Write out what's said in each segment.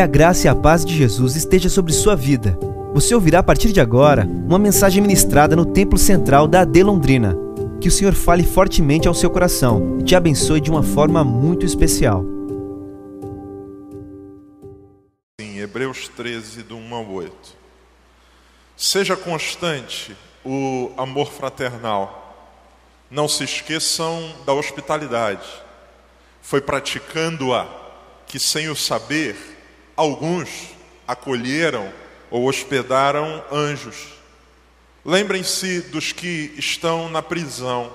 Que a graça e a paz de Jesus esteja sobre sua vida. Você ouvirá a partir de agora uma mensagem ministrada no Templo Central da AD Londrina. Que o Senhor fale fortemente ao seu coração e te abençoe de uma forma muito especial. Em Hebreus 13, do 1 ao 8. Seja constante o amor fraternal. Não se esqueçam da hospitalidade. Foi praticando-a que, sem o saber, alguns acolheram ou hospedaram anjos. Lembrem-se dos que estão na prisão,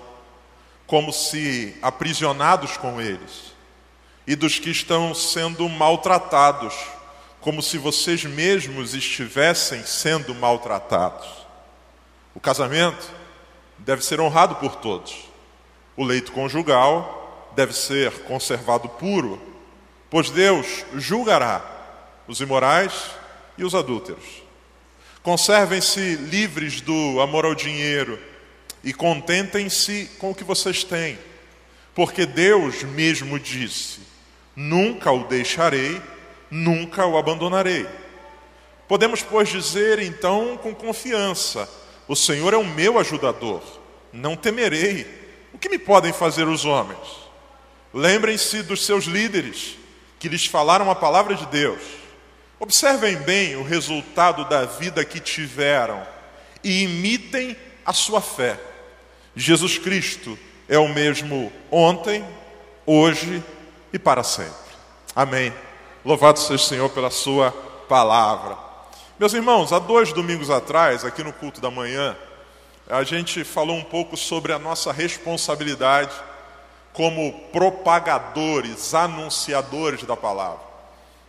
como se aprisionados com eles, e dos que estão sendo maltratados, como se vocês mesmos estivessem sendo maltratados. O casamento deve ser honrado por todos. O leito conjugal deve ser conservado puro, pois Deus julgará os imorais e os adúlteros. Conservem-se livres do amor ao dinheiro e contentem-se com o que vocês têm, porque Deus mesmo disse: nunca o deixarei, nunca o abandonarei. Podemos, pois, dizer então com confiança: o Senhor é o meu ajudador, não temerei. O que me podem fazer os homens? Lembrem-se dos seus líderes, que lhes falaram a palavra de Deus. Observem bem o resultado da vida que tiveram e imitem a sua fé. Jesus Cristo é o mesmo ontem, hoje e para sempre. Amém. Louvado seja o Senhor pela sua palavra. Meus irmãos, há 2 domingos atrás, aqui no culto da manhã, a gente falou um pouco sobre a nossa responsabilidade como propagadores, anunciadores da palavra.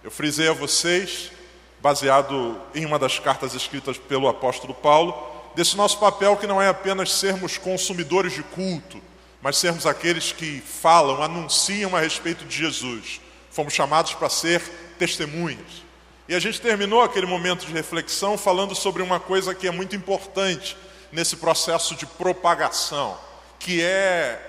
Eu frisei a vocês, baseado em uma das cartas escritas pelo apóstolo Paulo, desse nosso papel que não é apenas sermos consumidores de culto, mas sermos aqueles que falam, anunciam a respeito de Jesus. Fomos chamados para ser testemunhas. E a gente terminou aquele momento de reflexão falando sobre uma coisa que é muito importante nesse processo de propagação, que é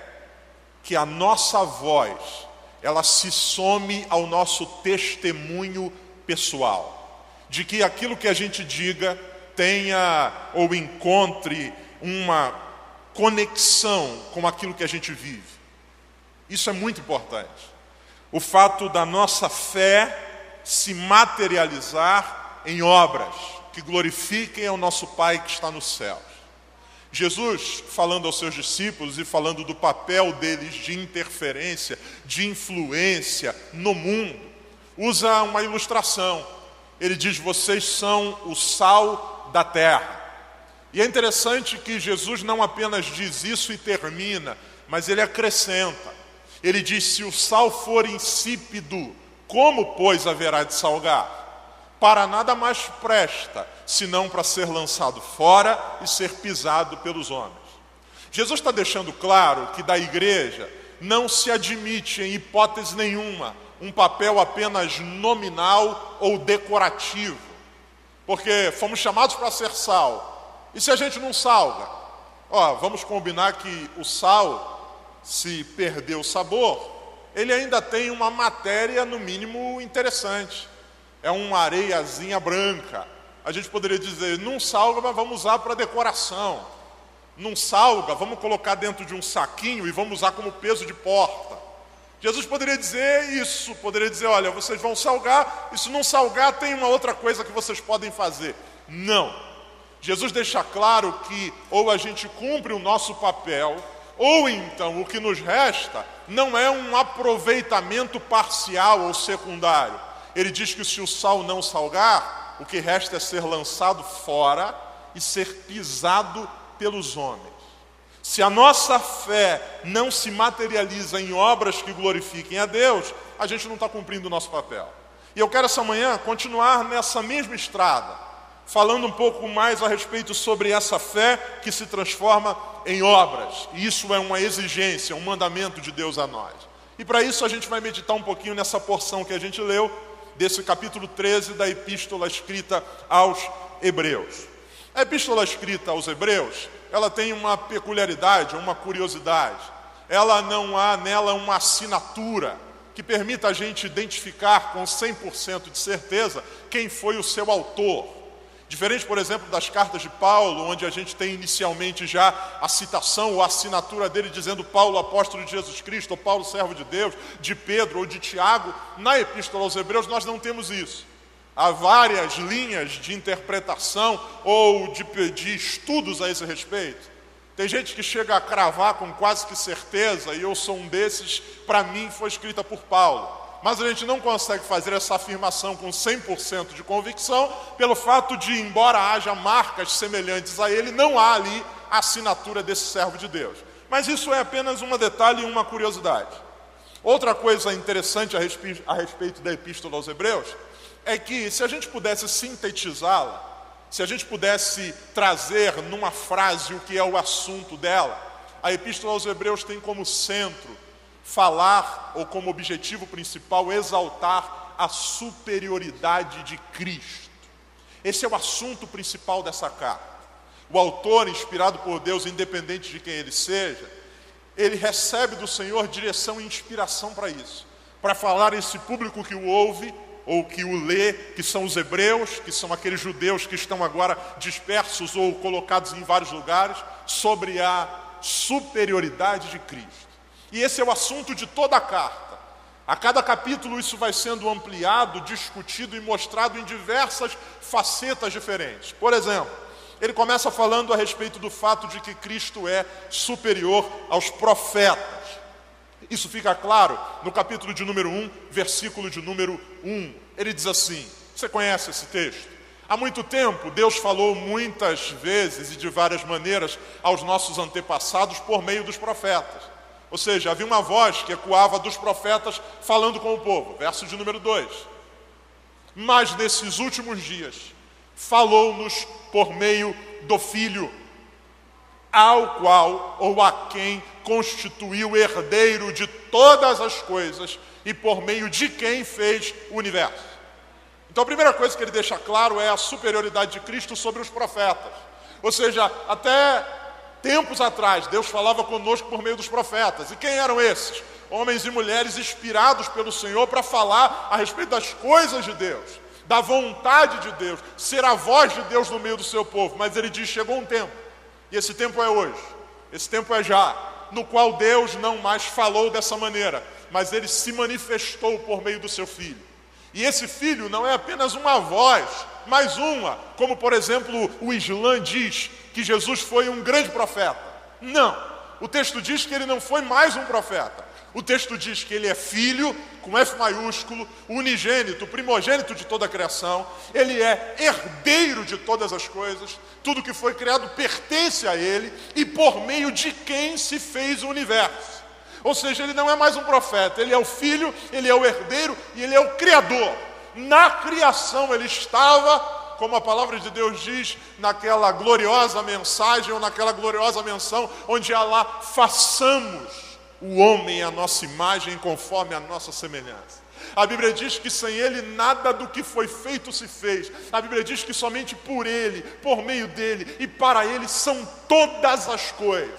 que a nossa voz, ela se some ao nosso testemunho pessoal, de que aquilo que a gente diga tenha ou encontre uma conexão com aquilo que a gente vive. Isso é muito importante. O fato da nossa fé se materializar em obras que glorifiquem ao nosso Pai que está nos céus. Jesus, falando aos seus discípulos e falando do papel deles de interferência, de influência no mundo, usa uma ilustração. Ele diz: vocês são o sal da terra. E é interessante que Jesus não apenas diz isso e termina, mas ele acrescenta. Ele diz: se o sal for insípido, como, pois, haverá de salgar? Para nada mais presta, senão para ser lançado fora e ser pisado pelos homens. Jesus está deixando claro que da igreja não se admite, em hipótese nenhuma, um papel apenas nominal ou decorativo. Porque fomos chamados para ser sal. E se a gente não salga? Vamos combinar que o sal, se perder o sabor, ele ainda tem uma matéria, no mínimo, interessante. É uma areiazinha branca. A gente poderia dizer: não salga, mas vamos usar para decoração. Não salga, vamos colocar dentro de um saquinho e vamos usar como peso de porta. Jesus poderia dizer isso, poderia dizer: olha, vocês vão salgar, e se não salgar, tem uma outra coisa que vocês podem fazer. Não. Jesus deixa claro que ou a gente cumpre o nosso papel, ou então o que nos resta não é um aproveitamento parcial ou secundário. Ele diz que se o sal não salgar, o que resta é ser lançado fora e ser pisado pelos homens. Se a nossa fé não se materializa em obras que glorifiquem a Deus, a gente não está cumprindo o nosso papel. E eu quero essa manhã continuar nessa mesma estrada, falando um pouco mais a respeito sobre essa fé que se transforma em obras. E isso é uma exigência, um mandamento de Deus a nós. E para isso a gente vai meditar um pouquinho nessa porção que a gente leu, desse capítulo 13 da epístola escrita aos Hebreus. A epístola escrita aos Hebreus, ela tem uma peculiaridade, uma curiosidade. Ela não há nela uma assinatura que permita a gente identificar com 100% de certeza quem foi o seu autor. Diferente, por exemplo, das cartas de Paulo, onde a gente tem inicialmente já a citação ou a assinatura dele dizendo Paulo, apóstolo de Jesus Cristo, ou Paulo, servo de Deus, de Pedro ou de Tiago. Na Epístola aos Hebreus nós não temos isso. Há várias linhas de interpretação ou de estudos a esse respeito. Tem gente que chega a cravar com quase que certeza, e eu sou um desses, para mim foi escrita por Paulo. Mas a gente não consegue fazer essa afirmação com 100% de convicção, pelo fato de, embora haja marcas semelhantes a ele, não há ali a assinatura desse servo de Deus. Mas isso é apenas um detalhe e uma curiosidade. Outra coisa interessante a respeito da Epístola aos Hebreus, é que se a gente pudesse sintetizá-la, se a gente pudesse trazer numa frase o que é o assunto dela, a Epístola aos Hebreus tem como centro falar, ou como objetivo principal, exaltar a superioridade de Cristo. Esse é o assunto principal dessa carta. O autor, inspirado por Deus, independente de quem ele seja, ele recebe do Senhor direção e inspiração para isso, para falar a esse público que o ouve, ou que o lê, que são os hebreus, que são aqueles judeus que estão agora dispersos ou colocados em vários lugares, sobre a superioridade de Cristo. E esse é o assunto de toda a carta. A cada capítulo isso vai sendo ampliado, discutido e mostrado em diversas facetas diferentes. Por exemplo, ele começa falando a respeito do fato de que Cristo é superior aos profetas. Isso fica claro no capítulo de número 1, versículo de número 1. Ele diz assim, você conhece esse texto? Há muito tempo Deus falou muitas vezes e de várias maneiras aos nossos antepassados por meio dos profetas. Ou seja, havia uma voz que ecoava dos profetas falando com o povo. Verso de número 2. Mas nesses últimos dias falou-nos por meio do Filho, ao qual ou a quem constituiu herdeiro de todas as coisas e por meio de quem fez o universo. Então a primeira coisa que ele deixa claro é a superioridade de Cristo sobre os profetas. Ou seja, até tempos atrás Deus falava conosco por meio dos profetas. E quem eram esses? Homens e mulheres inspirados pelo Senhor para falar a respeito das coisas de Deus, da vontade de Deus, ser a voz de Deus no meio do seu povo. Mas ele diz, chegou um tempo. E esse tempo é hoje, esse tempo é já, no qual Deus não mais falou dessa maneira, mas Ele se manifestou por meio do seu Filho. E esse Filho não é apenas uma voz, mas uma, como por exemplo o Islã diz que Jesus foi um grande profeta. Não, o texto diz que Ele não foi mais um profeta. O texto diz que ele é filho, com F maiúsculo, unigênito, primogênito de toda a criação. Ele é herdeiro de todas as coisas. Tudo que foi criado pertence a ele e por meio de quem se fez o universo. Ou seja, ele não é mais um profeta. Ele é o filho, ele é o herdeiro e ele é o criador. Na criação ele estava, como a palavra de Deus diz naquela gloriosa mensagem ou naquela gloriosa menção, onde há lá, façamos o homem é a nossa imagem conforme a nossa semelhança. A Bíblia diz que sem ele nada do que foi feito se fez. A Bíblia diz que somente por ele, por meio dele e para ele são todas as coisas.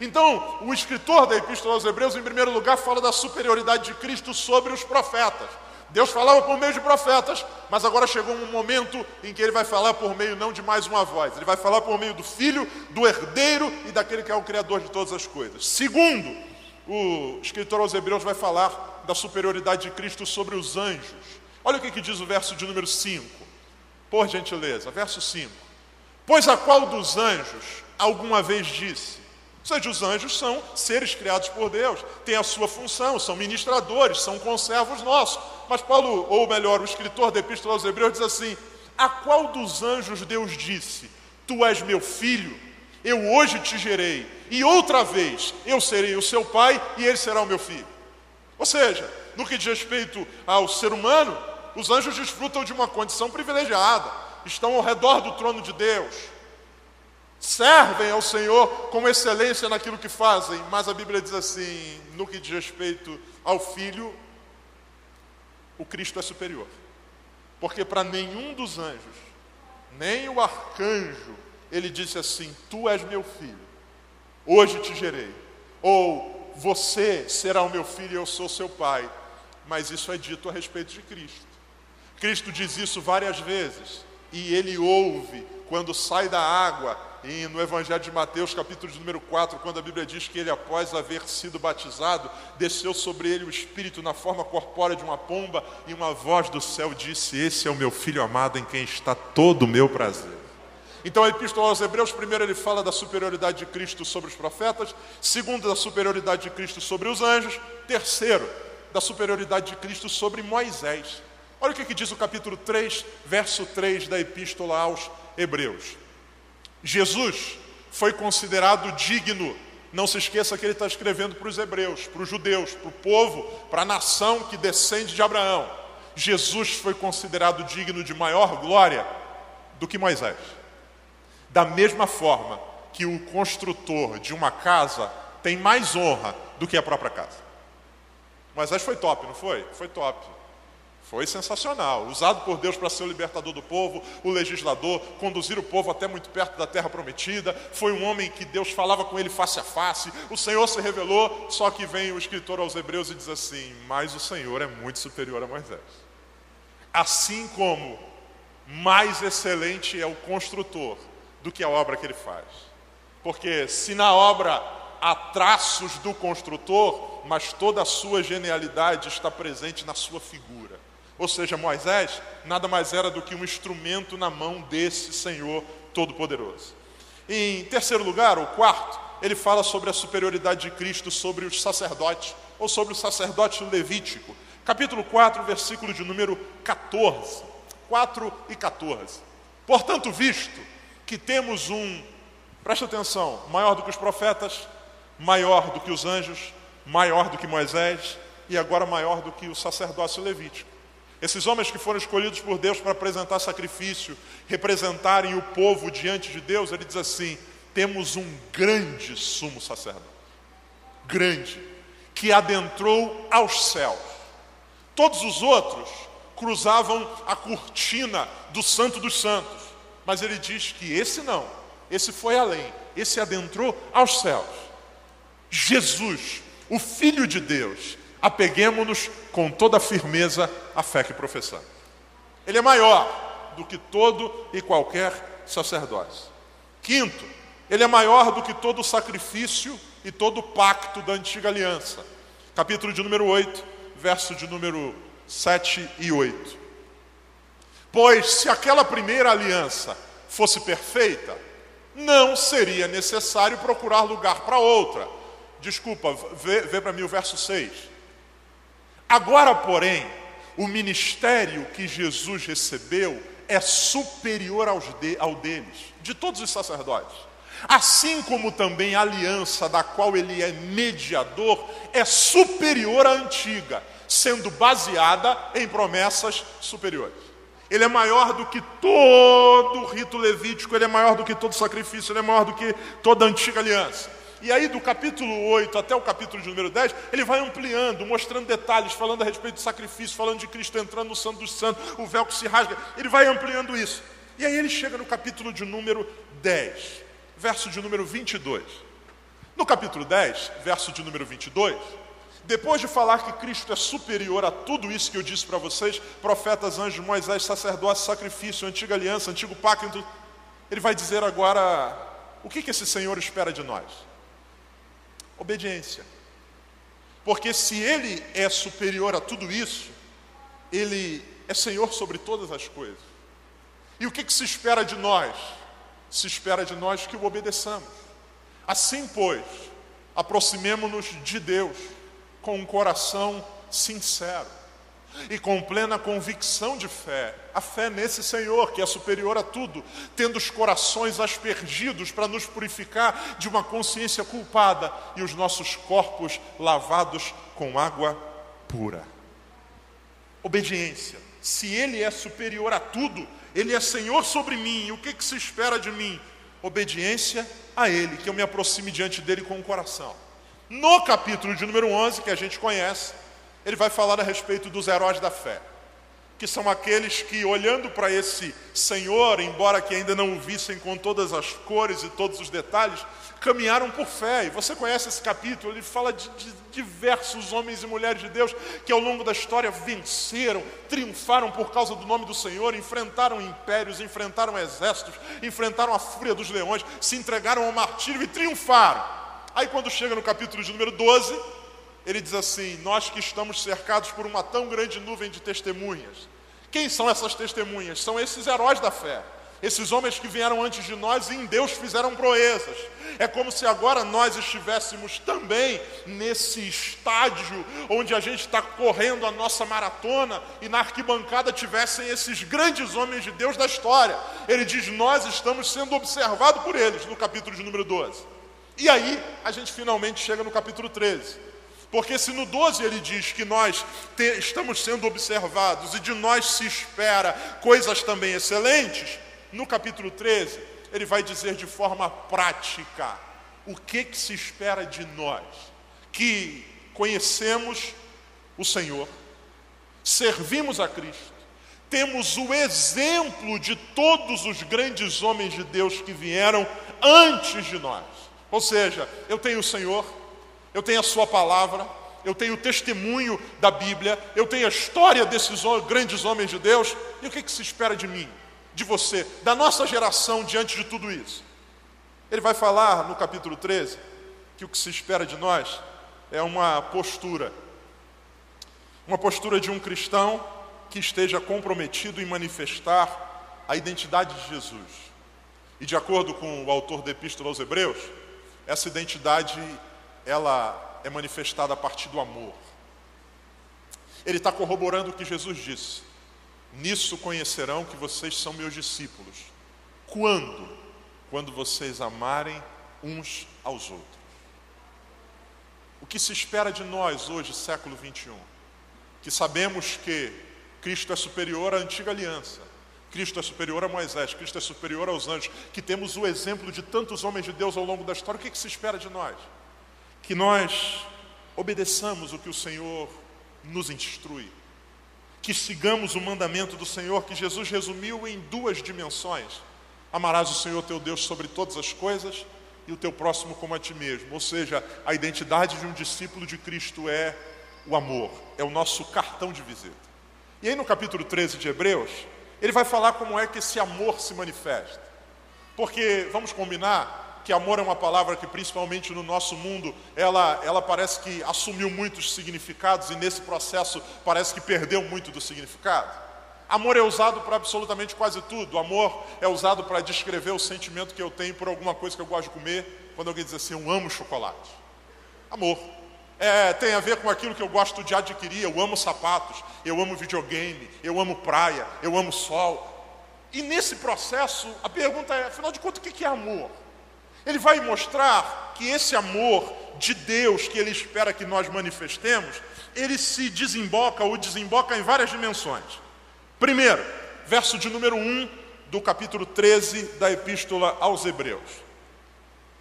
Então, o escritor da Epístola aos Hebreus, em primeiro lugar, fala da superioridade de Cristo sobre os profetas. Deus falava por meio de profetas, mas agora chegou um momento em que ele vai falar por meio não de mais uma voz. Ele vai falar por meio do Filho, do herdeiro e daquele que é o Criador de todas as coisas. Segundo, o escritor aos Hebreus vai falar da superioridade de Cristo sobre os anjos. Olha o que diz o verso de número 5. Por gentileza, verso 5. Pois a qual dos anjos alguma vez disse? Ou seja, os anjos são seres criados por Deus, têm a sua função, são ministradores, são conservos nossos. Mas Paulo, ou melhor, o escritor da Epístola aos Hebreus diz assim, a qual dos anjos Deus disse, tu és meu filho, eu hoje te gerei, e outra vez eu serei o seu pai e ele será o meu filho. Ou seja, no que diz respeito ao ser humano, os anjos desfrutam de uma condição privilegiada, estão ao redor do trono de Deus, servem ao Senhor com excelência naquilo que fazem, mas a Bíblia diz assim, no que diz respeito ao Filho, o Cristo é superior. Porque para nenhum dos anjos, nem o arcanjo, ele disse assim, tu és meu filho, hoje te gerei. Ou, você será o meu filho e eu sou seu pai. mas isso é dito a respeito de Cristo. Cristo diz isso várias vezes, e ele ouve quando sai da água, e no Evangelho de Mateus, capítulo de número 4, quando a Bíblia diz que ele, após haver sido batizado, desceu sobre ele o Espírito na forma corpórea de uma pomba, e uma voz do céu disse: esse é o meu Filho amado, em quem está todo o meu prazer. Então, a Epístola aos Hebreus, primeiro ele fala da superioridade de Cristo sobre os profetas, segundo, da superioridade de Cristo sobre os anjos, terceiro, da superioridade de Cristo sobre Moisés. Olha o que diz o capítulo 3, verso 3 da Epístola aos Hebreus. Jesus foi considerado digno. Não se esqueça que ele está escrevendo para os hebreus, para os judeus, para o povo, para a nação que descende de Abraão. Jesus foi considerado digno de maior glória do que Moisés. Da mesma forma que o construtor de uma casa tem mais honra do que a própria casa. Moisés foi top, não foi? Foi top. Foi sensacional. Usado por Deus para ser o libertador do povo, o legislador, conduzir o povo até muito perto da terra prometida. Foi um homem que Deus falava com ele face a face. O Senhor se revelou, só que vem o escritor aos Hebreus e diz assim: mas o Senhor é muito superior a Moisés. Assim como mais excelente é o construtor do que a obra que ele faz. Porque se na obra há traços do construtor, mas toda a sua genialidade está presente na sua figura. Ou seja, Moisés nada mais era do que um instrumento na mão desse Senhor Todo-Poderoso. Em terceiro lugar, ou quarto, ele fala sobre a superioridade de Cristo sobre os sacerdotes, ou sobre o sacerdote levítico. Capítulo 4, versículo de número 14. 4 e 14. Portanto, visto que temos um, presta atenção, maior do que os profetas, maior do que os anjos, maior do que Moisés e agora maior do que o sacerdócio levítico. Esses homens que foram escolhidos por Deus para apresentar sacrifício, representarem o povo diante de Deus, ele diz assim: temos um grande sumo sacerdote, grande, que adentrou aos céus. Todos os outros cruzavam a cortina do Santo dos Santos, mas ele diz que esse não, esse foi além, esse adentrou aos céus. Jesus, o Filho de Deus, apeguemo-nos com toda a firmeza à fé que professamos. Ele é maior do que todo e qualquer sacerdócio. Quinto, ele é maior do que todo o sacrifício e todo o pacto da antiga aliança. Capítulo de número 8, verso de número 7 e 8. Pois se aquela primeira aliança fosse perfeita, não seria necessário procurar lugar para outra. Desculpa, vê para mim o verso 6. Agora, porém, o ministério que Jesus recebeu é superior ao deles, de todos os sacerdotes. Assim como também a aliança da qual ele é mediador é superior à antiga, sendo baseada em promessas superiores. Ele é maior do que todo o rito levítico, ele é maior do que todo sacrifício, ele é maior do que toda a antiga aliança. E aí do capítulo 8 até o capítulo de número 10, ele vai ampliando, mostrando detalhes, falando a respeito do sacrifício, falando de Cristo entrando no Santo dos Santos, o véu que se rasga, ele vai ampliando isso. E aí ele chega no capítulo de número 10, verso de número 22. No capítulo 10, verso de número 22... depois de falar que Cristo é superior a tudo isso que eu disse para vocês, profetas, anjos, Moisés, sacerdócio, sacrifício, antiga aliança, antigo pacto, ele vai dizer agora o que esse Senhor espera de nós? Obediência. Porque se ele é superior a tudo isso, ele é Senhor sobre todas as coisas. E o que se espera de nós? Se espera de nós que o obedeçamos. Assim, pois, aproximemo-nos de Deus com um coração sincero e com plena convicção de fé, a fé nesse Senhor que é superior a tudo, tendo os corações aspergidos para nos purificar de uma consciência culpada e os nossos corpos lavados com água pura. Obediência. Se ele é superior a tudo, ele é Senhor sobre mim, e o que se espera de mim? Obediência a ele, que eu me aproxime diante dele com o coração. No capítulo de número 11, que a gente conhece, ele vai falar a respeito dos heróis da fé, que são aqueles que, olhando para esse Senhor, embora que ainda não o vissem com todas as cores e todos os detalhes, caminharam por fé. E você conhece esse capítulo, ele fala de diversos homens e mulheres de Deus que ao longo da história venceram, triunfaram por causa do nome do Senhor, enfrentaram impérios, enfrentaram exércitos, enfrentaram a fúria dos leões, se entregaram ao martírio e triunfaram. Aí quando chega no capítulo de número 12, ele diz assim: nós que estamos cercados por uma tão grande nuvem de testemunhas. Quem são essas testemunhas? São esses heróis da fé. Esses homens que vieram antes de nós e em Deus fizeram proezas. É como se agora nós estivéssemos também nesse estádio onde a gente está correndo a nossa maratona e na arquibancada tivessem esses grandes homens de Deus da história. Ele diz: nós estamos sendo observados por eles, no capítulo de número 12. E aí a gente finalmente chega no capítulo 13. Porque se no 12 ele diz que nós estamos sendo observados e de nós se espera coisas também excelentes, no capítulo 13 ele vai dizer de forma prática o que se espera de nós, que conhecemos o Senhor, servimos a Cristo, temos o exemplo de todos os grandes homens de Deus que vieram antes de nós. Ou seja, eu tenho o Senhor, eu tenho a sua palavra, eu tenho o testemunho da Bíblia, eu tenho a história desses grandes homens de Deus. E o que se espera de mim, de você, da nossa geração diante de tudo isso? Ele vai falar no capítulo 13 que o que se espera de nós é uma postura de um cristão que esteja comprometido em manifestar a identidade de Jesus. E de acordo com o autor da Epístola aos Hebreus, essa identidade ela é manifestada a partir do amor. Ele está corroborando o que Jesus disse: nisso conhecerão que vocês são meus discípulos. Quando? Quando vocês amarem uns aos outros. O que se espera de nós hoje, século 21? Que sabemos que Cristo é superior à antiga aliança, Cristo é superior a Moisés, Cristo é superior aos anjos, que temos o exemplo de tantos homens de Deus ao longo da história. O que se espera de nós? Que nós obedeçamos o que o Senhor nos instrui, que sigamos o mandamento do Senhor, que Jesus resumiu em duas dimensões: amarás o Senhor teu Deus sobre todas as coisas e o teu próximo como a ti mesmo. Ou seja, a identidade de um discípulo de Cristo é o amor, é o nosso cartão de visita. E aí no capítulo 13 de Hebreus, ele vai falar como é que esse amor se manifesta. Porque, vamos combinar, que amor é uma palavra que principalmente no nosso mundo ela parece que assumiu muitos significados e nesse processo parece que perdeu muito do significado. Amor é usado para absolutamente quase tudo. Amor é usado para descrever o sentimento que eu tenho por alguma coisa que eu gosto de comer. Quando alguém diz assim: eu amo chocolate, amor. Tem a ver com aquilo que eu gosto de adquirir. Eu amo sapatos, eu amo videogame, eu amo praia, eu amo sol. E nesse processo a pergunta é: afinal de contas, o que é amor? Ele vai mostrar que esse amor de Deus que ele espera que nós manifestemos, ele se desemboca ou desemboca em várias dimensões. Primeiro, verso de número 1 do capítulo 13 da Epístola aos Hebreus: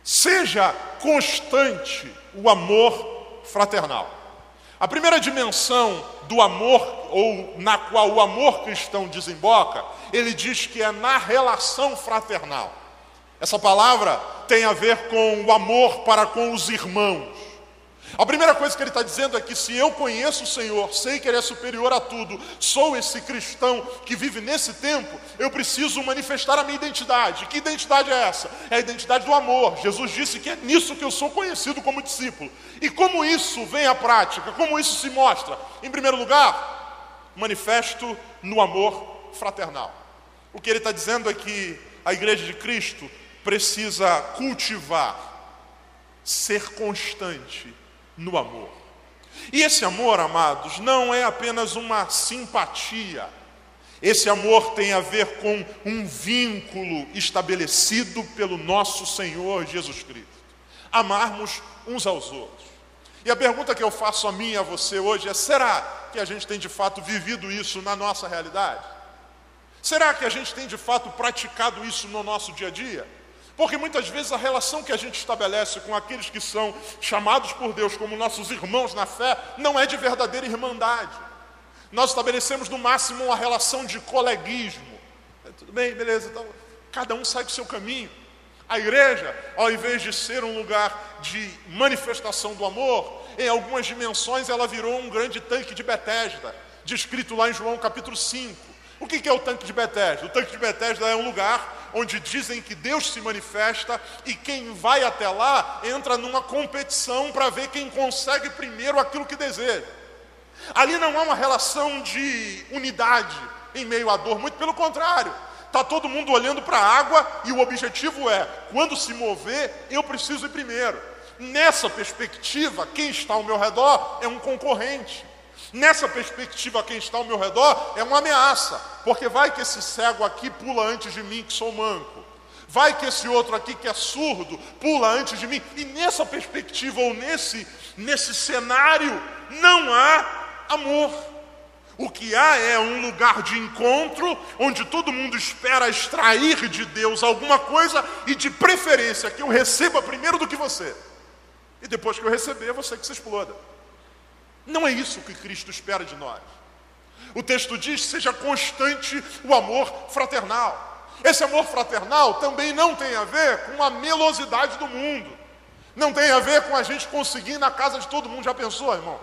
seja constante o amor fraternal. A primeira dimensão do amor, ou na qual o amor cristão desemboca, ele diz que é na relação fraternal. Essa palavra tem a ver com o amor para com os irmãos. A primeira coisa que ele está dizendo é que se eu conheço o Senhor, sei que Ele é superior a tudo, sou esse cristão que vive nesse tempo, eu preciso manifestar a minha identidade. Que identidade é essa? É a identidade do amor. Jesus disse que é nisso que eu sou conhecido como discípulo. E como isso vem à prática? Como isso se mostra? Em primeiro lugar, manifesto no amor fraternal. O que ele está dizendo é que a Igreja de Cristo precisa cultivar, ser constante no amor. E esse amor, amados, não é apenas uma simpatia. Esse amor tem a ver com um vínculo estabelecido pelo nosso Senhor Jesus Cristo. Amarmos uns aos outros. E a pergunta que eu faço a mim e a você hoje é: será que a gente tem de fato vivido isso na nossa realidade? Será que a gente tem de fato praticado isso no nosso dia a dia? Porque muitas vezes a relação que a gente estabelece com aqueles que são chamados por Deus como nossos irmãos na fé não é de verdadeira irmandade. Nós estabelecemos no máximo uma relação de coleguismo. Tudo bem, beleza, então, cada um segue o seu caminho. A igreja, ao invés de ser um lugar de manifestação do amor, em algumas dimensões ela virou um grande tanque de Betesda, descrito lá em João capítulo 5. O que é o tanque de Betesda? O tanque de Betesda é um lugar onde dizem que Deus se manifesta e quem vai até lá entra numa competição para ver quem consegue primeiro aquilo que deseja. Ali não há uma relação de unidade em meio à dor, muito pelo contrário. Está todo mundo olhando para a água e o objetivo é, quando se mover, eu preciso ir primeiro. Nessa perspectiva, quem está ao meu redor é um concorrente. Nessa perspectiva, quem está ao meu redor é uma ameaça, porque vai que esse cego aqui pula antes de mim, que sou manco. Vai que esse outro aqui, que é surdo, pula antes de mim. E nessa perspectiva, ou nesse cenário, não há amor. O que há é um lugar de encontro, onde todo mundo espera extrair de Deus alguma coisa, e de preferência que eu receba primeiro do que você. E depois que eu receber, você que se exploda. Não é isso que Cristo espera de nós. O texto diz, seja constante o amor fraternal. Esse amor fraternal também não tem a ver com a melosidade do mundo. Não tem a ver com a gente conseguir ir na casa de todo mundo. Já pensou, irmão?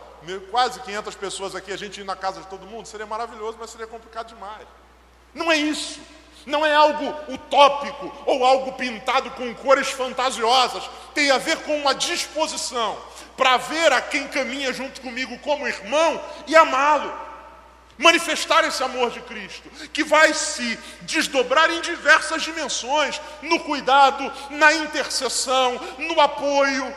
Quase 500 pessoas aqui, a gente ir na casa de todo mundo, seria maravilhoso, mas seria complicado demais. Não é isso. Não é algo utópico ou algo pintado com cores fantasiosas. Tem a ver com uma disposição para ver a quem caminha junto comigo como irmão e amá-lo. Manifestar esse amor de Cristo, que vai se desdobrar em diversas dimensões, no cuidado, na intercessão, no apoio.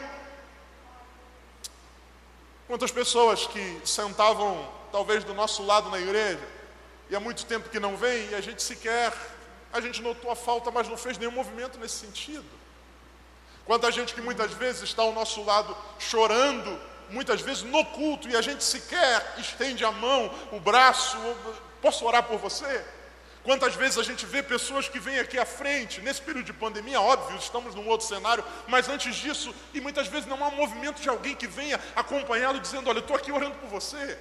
Quantas pessoas que sentavam, talvez, do nosso lado na igreja, e há muito tempo que não vem, e a gente notou a falta, mas não fez nenhum movimento nesse sentido. Quanta gente que muitas vezes está ao nosso lado chorando, muitas vezes no culto, e a gente sequer estende a mão, o braço, posso orar por você? Quantas vezes a gente vê pessoas que vêm aqui à frente, nesse período de pandemia, óbvio, estamos num outro cenário, mas antes disso, e muitas vezes não há um movimento de alguém que venha acompanhá-lo, dizendo, olha, eu estou aqui orando por você.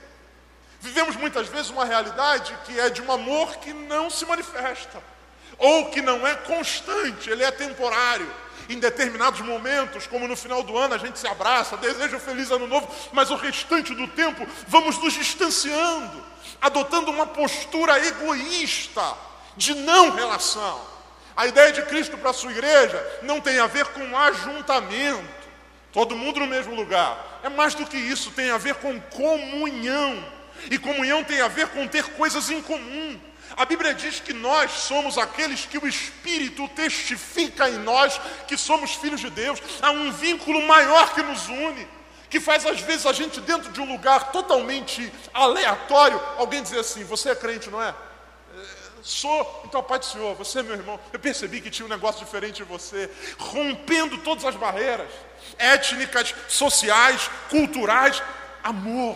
Vivemos muitas vezes uma realidade que é de um amor que não se manifesta, ou que não é constante, ele é temporário. Em determinados momentos, como no final do ano, a gente se abraça, deseja um feliz ano novo, mas o restante do tempo vamos nos distanciando, adotando uma postura egoísta de não relação. A ideia de Cristo para a sua igreja não tem a ver com ajuntamento, todo mundo no mesmo lugar. É mais do que isso, tem a ver com comunhão. E comunhão tem a ver com ter coisas em comum. A Bíblia diz que nós somos aqueles que o Espírito testifica em nós, que somos filhos de Deus. Há um vínculo maior que nos une, que faz às vezes a gente dentro de um lugar totalmente aleatório, alguém dizer assim, você é crente, não é? Sou, então a paz do Senhor, você é meu irmão. Eu percebi que tinha um negócio diferente em você, rompendo todas as barreiras étnicas, sociais, culturais. Amor,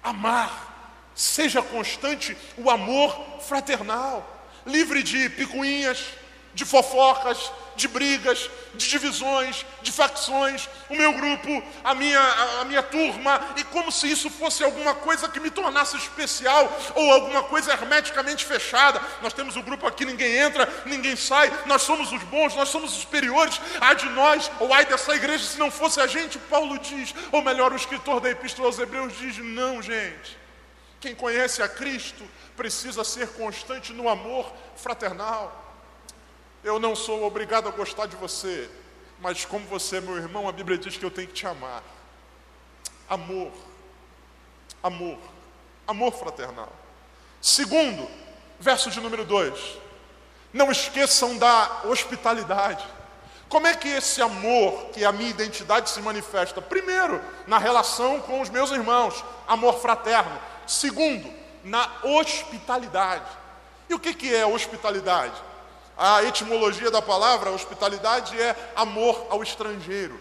amar. Seja constante o amor fraternal, livre de picuinhas, de fofocas, de brigas, de divisões, de facções, o meu grupo, a minha turma, e como se isso fosse alguma coisa que me tornasse especial, ou alguma coisa hermeticamente fechada. Nós temos um grupo aqui, ninguém entra, ninguém sai, nós somos os bons, nós somos os superiores, ai de nós, ou ai dessa igreja, se não fosse a gente, Paulo diz, ou melhor, o escritor da Epístola aos Hebreus diz, não, gente. Quem conhece a Cristo precisa ser constante no amor fraternal. Eu não sou obrigado a gostar de você, mas como você é meu irmão, a Bíblia diz que eu tenho que te amar. Amor. Amor. Amor fraternal. Segundo, verso de número 2. Não esqueçam da hospitalidade. Como é que esse amor, que a minha identidade se manifesta? Primeiro, na relação com os meus irmãos. Amor fraterno. Segundo, na hospitalidade. E o que é hospitalidade? A etimologia da palavra hospitalidade é amor ao estrangeiro.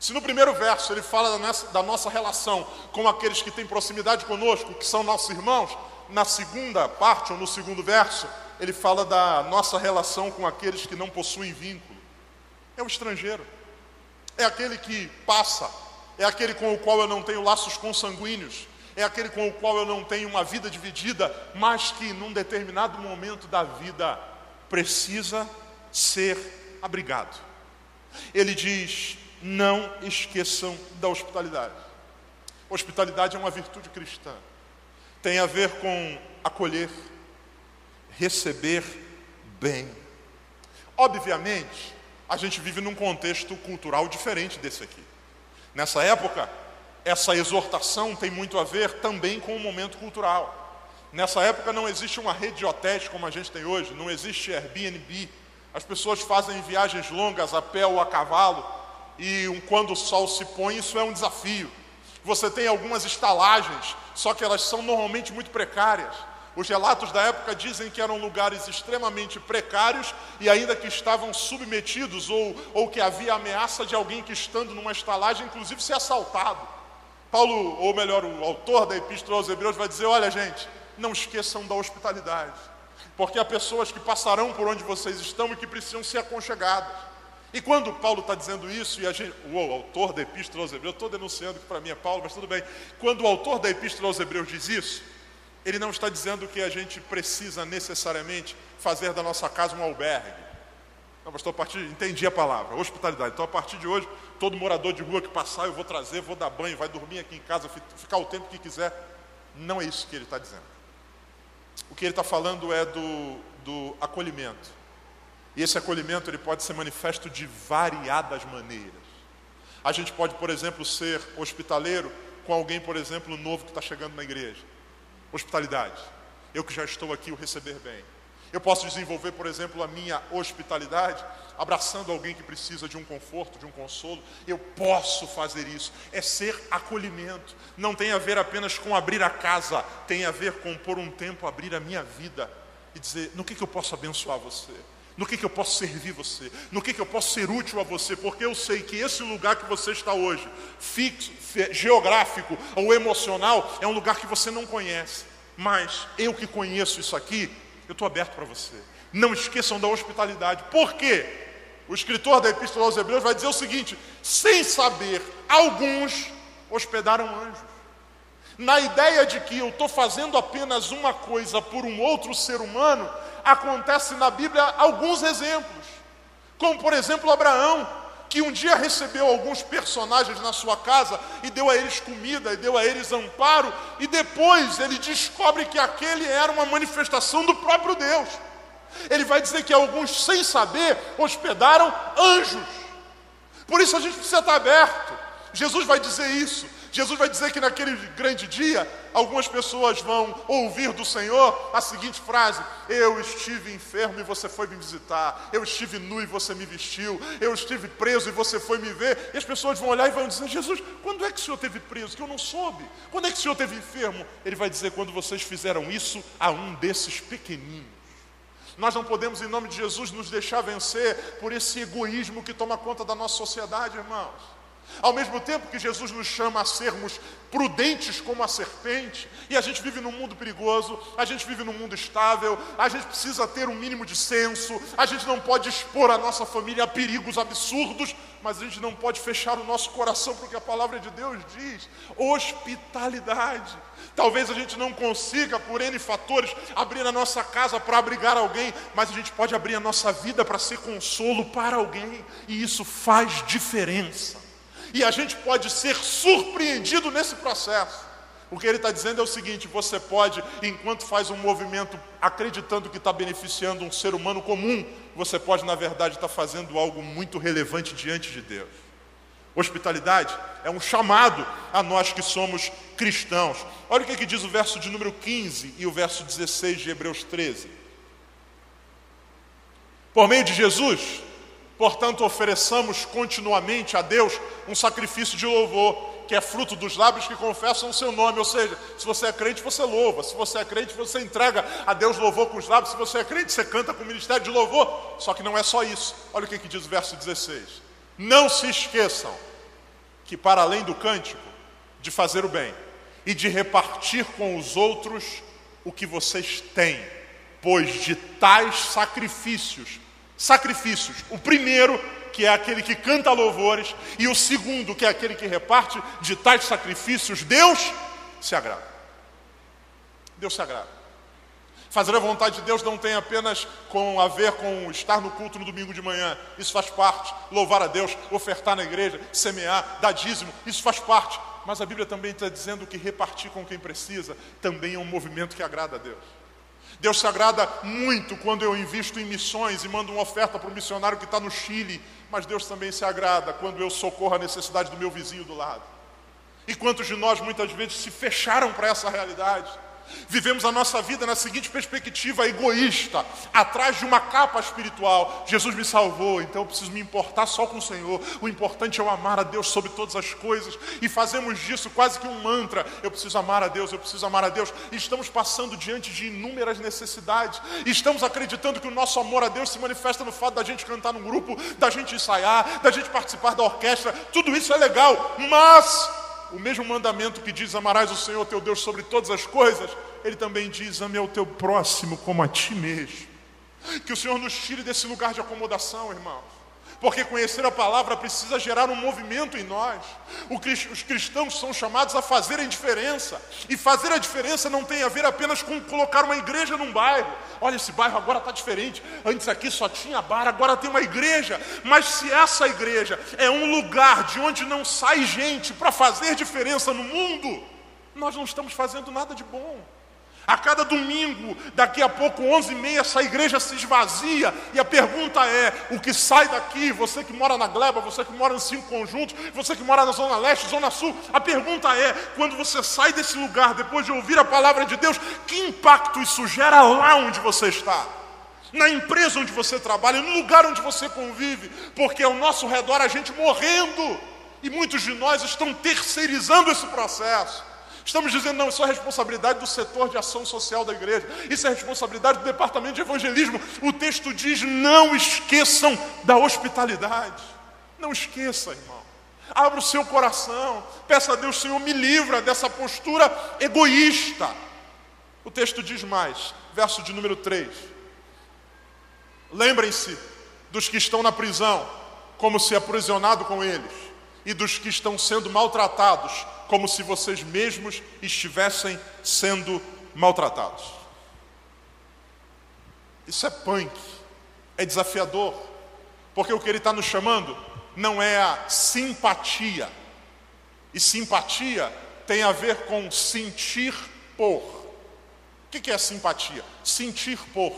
Se no primeiro verso ele fala da nossa relação com aqueles que têm proximidade conosco, que são nossos irmãos, na segunda parte, ou no segundo verso, ele fala da nossa relação com aqueles que não possuem vínculo. É o estrangeiro. É aquele que passa. É aquele com o qual eu não tenho laços consanguíneos. é aquele com o qual eu não tenho uma vida dividida, mas que num determinado momento da vida precisa ser abrigado. Ele diz, não esqueçam da hospitalidade. Hospitalidade é uma virtude cristã. Tem a ver com acolher, receber bem. Obviamente, a gente vive num contexto cultural diferente desse aqui. Nessa época, essa exortação tem muito a ver também com o momento cultural. Nessa época não existe uma rede de hotéis como a gente tem hoje, não existe Airbnb. As pessoas fazem viagens longas a pé ou a cavalo, e quando o sol se põe, isso é um desafio. Você tem algumas estalagens, só que elas são normalmente muito precárias. Os relatos da época dizem que eram lugares extremamente precários e ainda que estavam submetidos ou que havia ameaça de alguém que, estando numa estalagem, inclusive ser assaltado. Paulo, ou melhor, o autor da Epístola aos Hebreus vai dizer, olha gente, não esqueçam da hospitalidade, porque há pessoas que passarão por onde vocês estão e que precisam ser aconchegadas. E quando Paulo está dizendo isso, o autor da Epístola aos Hebreus, estou denunciando que para mim é Paulo, mas tudo bem. Quando o autor da Epístola aos Hebreus diz isso, ele não está dizendo que a gente precisa necessariamente fazer da nossa casa um albergue. Não, pastor, entendi a palavra, hospitalidade. Então, a partir de hoje, todo morador de rua que passar, eu vou trazer, vou dar banho, vai dormir aqui em casa, ficar o tempo que quiser. Não é isso que ele está dizendo. O que ele está falando é do acolhimento. E esse acolhimento ele pode ser manifesto de variadas maneiras. A gente pode, por exemplo, ser hospitaleiro com alguém, por exemplo, novo que está chegando na igreja. Hospitalidade. Eu que já estou aqui, o receber bem. Eu posso desenvolver, por exemplo, a minha hospitalidade abraçando alguém que precisa de um conforto, de um consolo. Eu posso fazer isso. É ser acolhimento. Não tem a ver apenas com abrir a casa. Tem a ver com, por um tempo, abrir a minha vida e dizer, no que eu posso abençoar você? No que eu posso servir você? No que eu posso ser útil a você? Porque eu sei que esse lugar que você está hoje, fixo, geográfico ou emocional, é um lugar que você não conhece. Mas eu que conheço isso aqui, eu estou aberto para você. Não esqueçam da hospitalidade. Por quê? O escritor da Epístola aos Hebreus vai dizer o seguinte, sem saber, alguns hospedaram anjos. Na ideia de que eu estou fazendo apenas uma coisa por um outro ser humano, acontece na Bíblia alguns exemplos, como por exemplo Abraão, que um dia recebeu alguns personagens na sua casa e deu a eles comida, e deu a eles amparo, e depois ele descobre que aquele era uma manifestação do próprio Deus. Ele vai dizer que alguns, sem saber, hospedaram anjos. Por isso a gente precisa estar aberto. Jesus vai dizer isso. Jesus vai dizer que naquele grande dia, algumas pessoas vão ouvir do Senhor a seguinte frase, eu estive enfermo e você foi me visitar, eu estive nu e você me vestiu, eu estive preso e você foi me ver. E as pessoas vão olhar e vão dizer, Jesus, quando é que o Senhor esteve preso? Que eu não soube. Quando é que o Senhor esteve enfermo? Ele vai dizer, quando vocês fizeram isso a um desses pequeninos. Nós não podemos, em nome de Jesus, nos deixar vencer por esse egoísmo que toma conta da nossa sociedade, irmãos. Ao mesmo tempo que Jesus nos chama a sermos prudentes como a serpente, e a gente vive num mundo perigoso, a gente vive num mundo estável, a gente precisa ter um mínimo de senso, a gente não pode expor a nossa família a perigos absurdos, mas a gente não pode fechar o nosso coração para o que a palavra de Deus diz, hospitalidade. Talvez a gente não consiga, por N fatores, abrir a nossa casa para abrigar alguém, mas a gente pode abrir a nossa vida para ser consolo para alguém, e isso faz diferença. E a gente pode ser surpreendido nesse processo. O que ele está dizendo é o seguinte, você pode, enquanto faz um movimento acreditando que está beneficiando um ser humano comum, você pode, na verdade, estar fazendo algo muito relevante diante de Deus. Hospitalidade é um chamado a nós que somos cristãos. Olha o que diz o verso de número 15 e o verso 16 de Hebreus 13. Por meio de Jesus, portanto, ofereçamos continuamente a Deus um sacrifício de louvor, que é fruto dos lábios que confessam o seu nome. Ou seja, se você é crente, você louva. Se você é crente, você entrega a Deus louvor com os lábios. Se você é crente, você canta com o ministério de louvor. Só que não é só isso. Olha o que diz o verso 16. Não se esqueçam que, para além do cântico, de fazer o bem e de repartir com os outros o que vocês têm, pois de tais sacrifícios, o primeiro, que é aquele que canta louvores, e o segundo, que é aquele que reparte, de tais sacrifícios Deus se agrada. Deus se agrada. Fazer a vontade de Deus não tem apenas a ver com estar no culto no domingo de manhã. Isso faz parte. Louvar a Deus, ofertar na igreja, semear, dar dízimo, isso faz parte. Mas a Bíblia também está dizendo que repartir com quem precisa também é um movimento que agrada a Deus. Deus se agrada muito quando eu invisto em missões e mando uma oferta para um missionário que está no Chile. Mas Deus também se agrada quando eu socorro a necessidade do meu vizinho do lado. E quantos de nós muitas vezes se fecharam para essa realidade? Vivemos a nossa vida na seguinte perspectiva egoísta, atrás de uma capa espiritual. Jesus me salvou, então eu preciso me importar só com o Senhor. O importante é eu amar a Deus sobre todas as coisas. E fazemos disso quase que um mantra. Eu preciso amar a Deus, eu preciso amar a Deus. E estamos passando diante de inúmeras necessidades. E estamos acreditando que o nosso amor a Deus se manifesta no fato da gente cantar num grupo, da gente ensaiar, da gente participar da orquestra. Tudo isso é legal, mas o mesmo mandamento que diz, amarás o Senhor teu Deus sobre todas as coisas, ele também diz, ame ao teu próximo como a ti mesmo. Que o Senhor nos tire desse lugar de acomodação, irmãos. Porque conhecer a palavra precisa gerar um movimento em nós. Os cristãos são chamados a fazerem diferença. E fazer a diferença não tem a ver apenas com colocar uma igreja num bairro. Olha, esse bairro agora está diferente. Antes aqui só tinha bar, agora tem uma igreja. Mas se essa igreja é um lugar de onde não sai gente para fazer diferença no mundo, nós não estamos fazendo nada de bom. A cada domingo, daqui a pouco, 11h30, essa igreja se esvazia. E a pergunta é, o que sai daqui? Você que mora na Gleba, você que mora nos Cinco Conjuntos, você que mora na Zona Leste, Zona Sul. A pergunta é, quando você sai desse lugar, depois de ouvir a palavra de Deus, que impacto isso gera lá onde você está? Na empresa onde você trabalha, no lugar onde você convive. Porque ao nosso redor a gente morrendo. E muitos de nós estão terceirizando esse processo. Estamos dizendo, não, isso é responsabilidade do setor de ação social da igreja. Isso é responsabilidade do departamento de evangelismo. O texto diz, não esqueçam da hospitalidade. Não esqueça, irmão. Abra o seu coração. Peça a Deus, Senhor, me livra dessa postura egoísta. O texto diz mais, verso de número 3. Lembrem-se dos que estão na prisão, como se aprisionado com eles, e dos que estão sendo maltratados, como se vocês mesmos estivessem sendo maltratados. Isso é punk, é desafiador, porque o que ele está nos chamando não é a simpatia. E simpatia tem a ver com sentir por. O que é simpatia? Sentir por.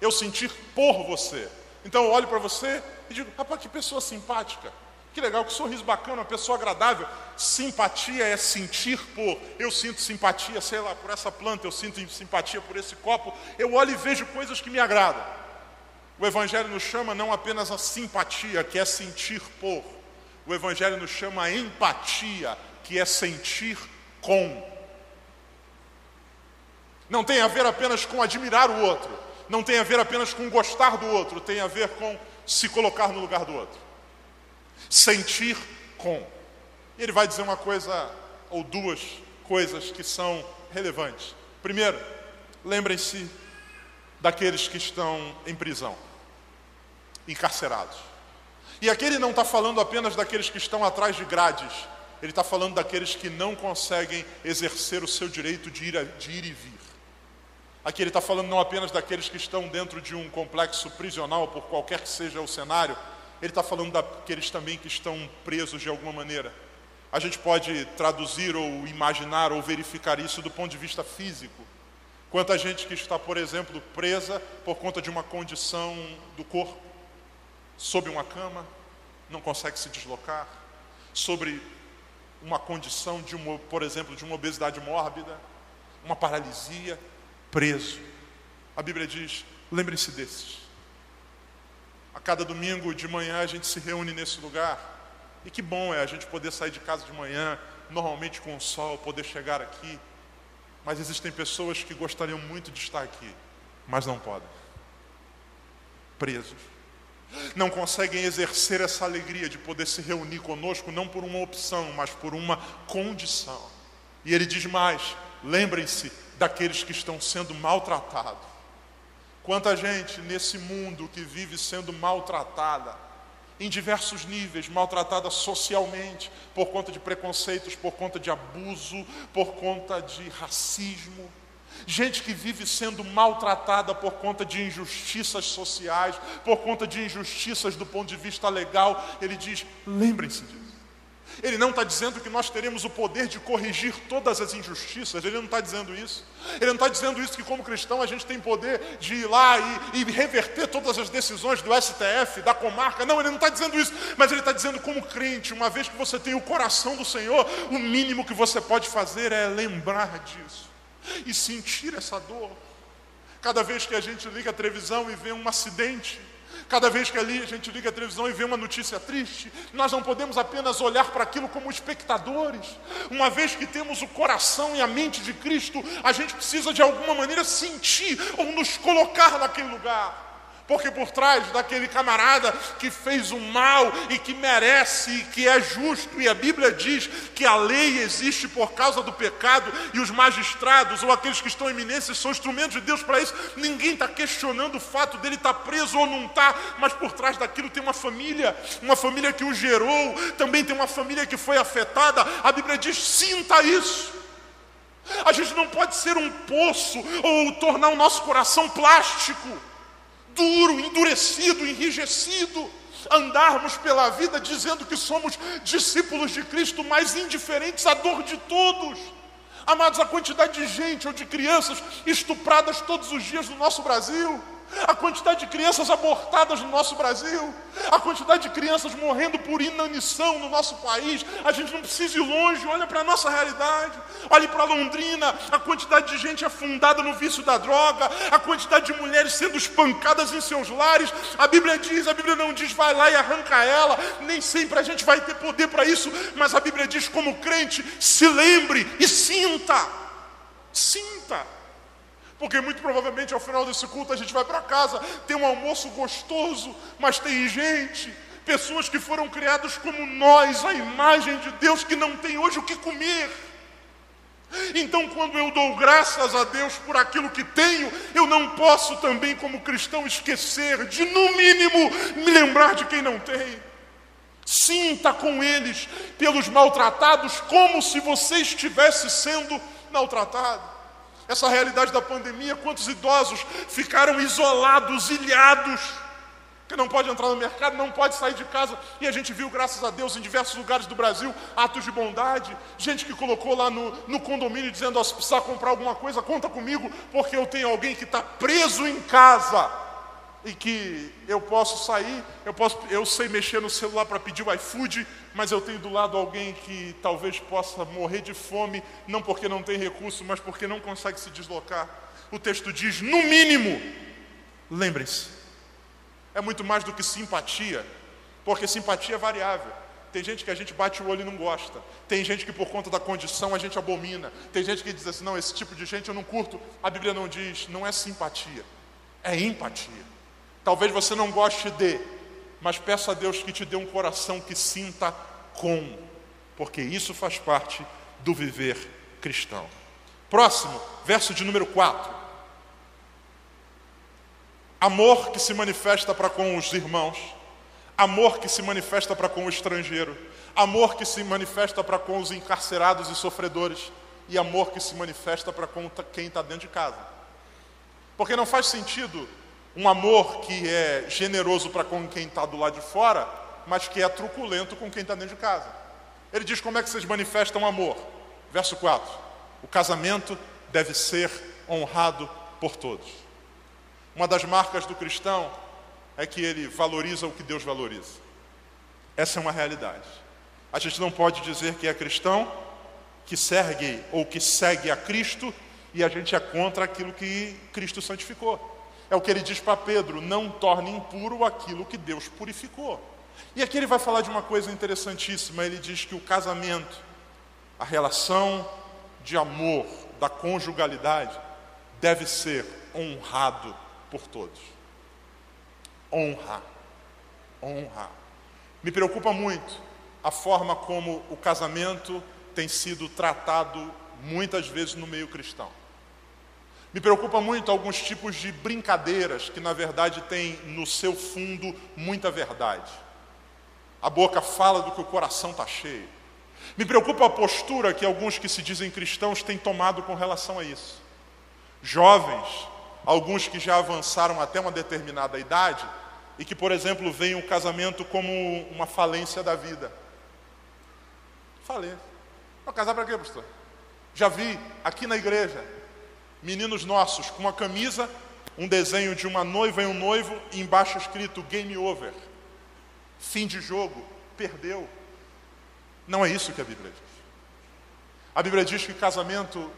Eu sentir por você. Então eu olho para você e digo, rapaz, que pessoa simpática. Que legal, que sorriso bacana, uma pessoa agradável. Simpatia é sentir por. Eu sinto simpatia, sei lá, por essa planta. Eu sinto simpatia por esse copo. Eu olho e vejo coisas que me agradam. O Evangelho nos chama não apenas a simpatia, que é sentir por. O Evangelho nos chama a empatia, que é sentir com. Não tem a ver apenas com admirar o outro. Não tem a ver apenas com gostar do outro. Tem a ver com se colocar no lugar do outro. Sentir com. Ele vai dizer uma coisa ou duas coisas que são relevantes. Primeiro, lembrem-se daqueles que estão em prisão, encarcerados. E aqui ele não está falando apenas daqueles que estão atrás de grades. Ele está falando daqueles que não conseguem exercer o seu direito de ir e vir. Aqui ele está falando não apenas daqueles que estão dentro de um complexo prisional, por qualquer que seja o cenário. Ele está falando daqueles também que estão presos de alguma maneira. A gente pode traduzir ou imaginar ou verificar isso do ponto de vista físico. Quanta gente que está, por exemplo, presa por conta de uma condição do corpo. Sob uma cama, não consegue se deslocar. Sobre uma condição, por exemplo, de uma obesidade mórbida, uma paralisia, preso. A Bíblia diz, lembrem-se desses. A cada domingo de manhã a gente se reúne nesse lugar. E que bom é a gente poder sair de casa de manhã, normalmente com o sol, poder chegar aqui. Mas existem pessoas que gostariam muito de estar aqui, mas não podem. Presos. Não conseguem exercer essa alegria de poder se reunir conosco, não por uma opção, mas por uma condição. E ele diz mais, lembrem-se daqueles que estão sendo maltratados. Quanta gente nesse mundo que vive sendo maltratada, em diversos níveis, maltratada socialmente, por conta de preconceitos, por conta de abuso, por conta de racismo. Gente que vive sendo maltratada por conta de injustiças sociais, por conta de injustiças do ponto de vista legal. Ele diz, lembrem-se disso. Ele não está dizendo que nós teremos o poder de corrigir todas as injustiças. Ele não está dizendo isso. Ele não está dizendo isso que como cristão a gente tem poder de ir lá e reverter todas as decisões do STF, da comarca. Não, ele não está dizendo isso. Mas ele está dizendo como crente, uma vez que você tem o coração do Senhor, o mínimo que você pode fazer é lembrar disso. E sentir essa dor. Cada vez que a gente liga a televisão e vê um acidente, cada vez que ali a gente liga a televisão e vê uma notícia triste, nós não podemos apenas olhar para aquilo como espectadores. Uma vez que temos o coração e a mente de Cristo, a gente precisa de alguma maneira sentir ou nos colocar naquele lugar. Porque por trás daquele camarada que fez o mal e que merece e que é justo, e a Bíblia diz que a lei existe por causa do pecado, e os magistrados ou aqueles que estão em eminência são instrumentos de Deus para isso. Ninguém está questionando o fato dele estar preso ou não estar, mas por trás daquilo tem uma família que o gerou, também tem uma família que foi afetada. A Bíblia diz, sinta isso. A gente não pode ser um poço ou tornar o nosso coração plástico, duro, endurecido, enrijecido, andarmos pela vida dizendo que somos discípulos de Cristo, mas indiferentes à dor de todos. Amados, a quantidade de gente ou de crianças estupradas todos os dias no nosso Brasil, a quantidade de crianças abortadas no nosso Brasil, a quantidade de crianças morrendo por inanição no nosso país. A gente não precisa ir longe, olha para a nossa realidade, olhe para Londrina, a quantidade de gente afundada no vício da droga, a quantidade de mulheres sendo espancadas em seus lares. A Bíblia diz, a Bíblia não diz, vai lá e arranca ela, nem sempre a gente vai ter poder para isso, mas a Bíblia diz, como crente, se lembre e sinta. Porque muito provavelmente ao final desse culto a gente vai para casa, tem um almoço gostoso, mas tem gente, pessoas que foram criadas como nós, a imagem de Deus, que não tem hoje o que comer. Então, quando eu dou graças a Deus por aquilo que tenho, eu não posso também como cristão esquecer de, no mínimo, me lembrar de quem não tem. Sinta com eles, pelos maltratados, como se você estivesse sendo maltratado. Essa realidade da pandemia, quantos idosos ficaram isolados, ilhados, que não pode entrar no mercado, não pode sair de casa. E a gente viu, graças a Deus, em diversos lugares do Brasil, atos de bondade. Gente que colocou lá no condomínio dizendo, se precisar comprar alguma coisa, conta comigo, porque eu tenho alguém que está preso em casa e que eu posso sair, eu sei mexer no celular para pedir o iFood, mas eu tenho do lado alguém que talvez possa morrer de fome, não porque não tem recurso, mas porque não consegue se deslocar. O texto diz, no mínimo, lembrem-se. É muito mais do que simpatia, porque simpatia é variável. Tem gente que a gente bate o olho e não gosta. Tem gente que por conta da condição a gente abomina. Tem gente que diz assim, não, esse tipo de gente eu não curto. A Bíblia não diz, não é simpatia, é empatia. Talvez você não goste de, mas peça a Deus que te dê um coração que sinta com, porque isso faz parte do viver cristão. Próximo, verso de número 4. Amor que se manifesta para com os irmãos, amor que se manifesta para com o estrangeiro, amor que se manifesta para com os encarcerados e sofredores, e amor que se manifesta para com quem está dentro de casa. Porque não faz sentido um amor que é generoso para com quem está do lado de fora, mas que é truculento com quem está dentro de casa. Ele diz, como é que vocês manifestam amor? Verso 4. O casamento deve ser honrado por todos. Uma das marcas do cristão é que ele valoriza o que Deus valoriza. Essa é uma realidade. A gente não pode dizer que é cristão, que serve ou que segue a Cristo, e a gente é contra aquilo que Cristo santificou. É o que ele diz para Pedro, não torne impuro aquilo que Deus purificou. E aqui ele vai falar de uma coisa interessantíssima. Ele diz que o casamento, a relação de amor, da conjugalidade, deve ser honrado por todos. Honra. Me preocupa muito a forma como o casamento tem sido tratado muitas vezes no meio cristão. Me preocupa muito alguns tipos de brincadeiras que, na verdade, têm no seu fundo muita verdade. A boca fala do que o coração está cheio. Me preocupa a postura que alguns que se dizem cristãos têm tomado com relação a isso. Jovens, alguns que já avançaram até uma determinada idade e que, por exemplo, veem o casamento como uma falência da vida. Falência. Vou casar para quê, pastor? Já vi aqui na igreja meninos nossos com uma camisa, um desenho de uma noiva e um noivo e embaixo escrito game over. Fim de jogo, perdeu. Não é isso que a Bíblia diz. A Bíblia diz que casamento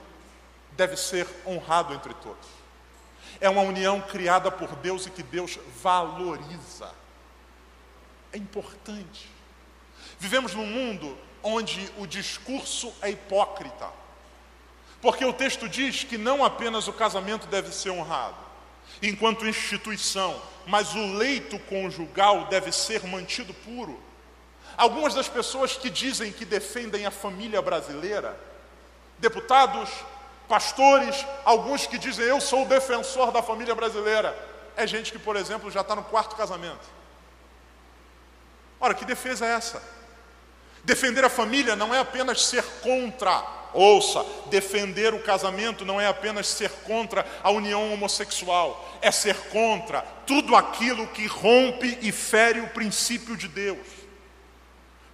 deve ser honrado entre todos. É uma união criada por Deus e que Deus valoriza. É importante. Vivemos num mundo onde o discurso é hipócrita. Porque o texto diz que não apenas o casamento deve ser honrado, enquanto instituição, mas o leito conjugal deve ser mantido puro. Algumas das pessoas que dizem que defendem a família brasileira, deputados, pastores, alguns que dizem eu sou o defensor da família brasileira, é gente que, por exemplo, já está no quarto casamento. Ora, que defesa é essa? Defender a família não é apenas ser contra, ouça, defender o casamento não é apenas ser contra a união homossexual, é ser contra tudo aquilo que rompe e fere o princípio de Deus.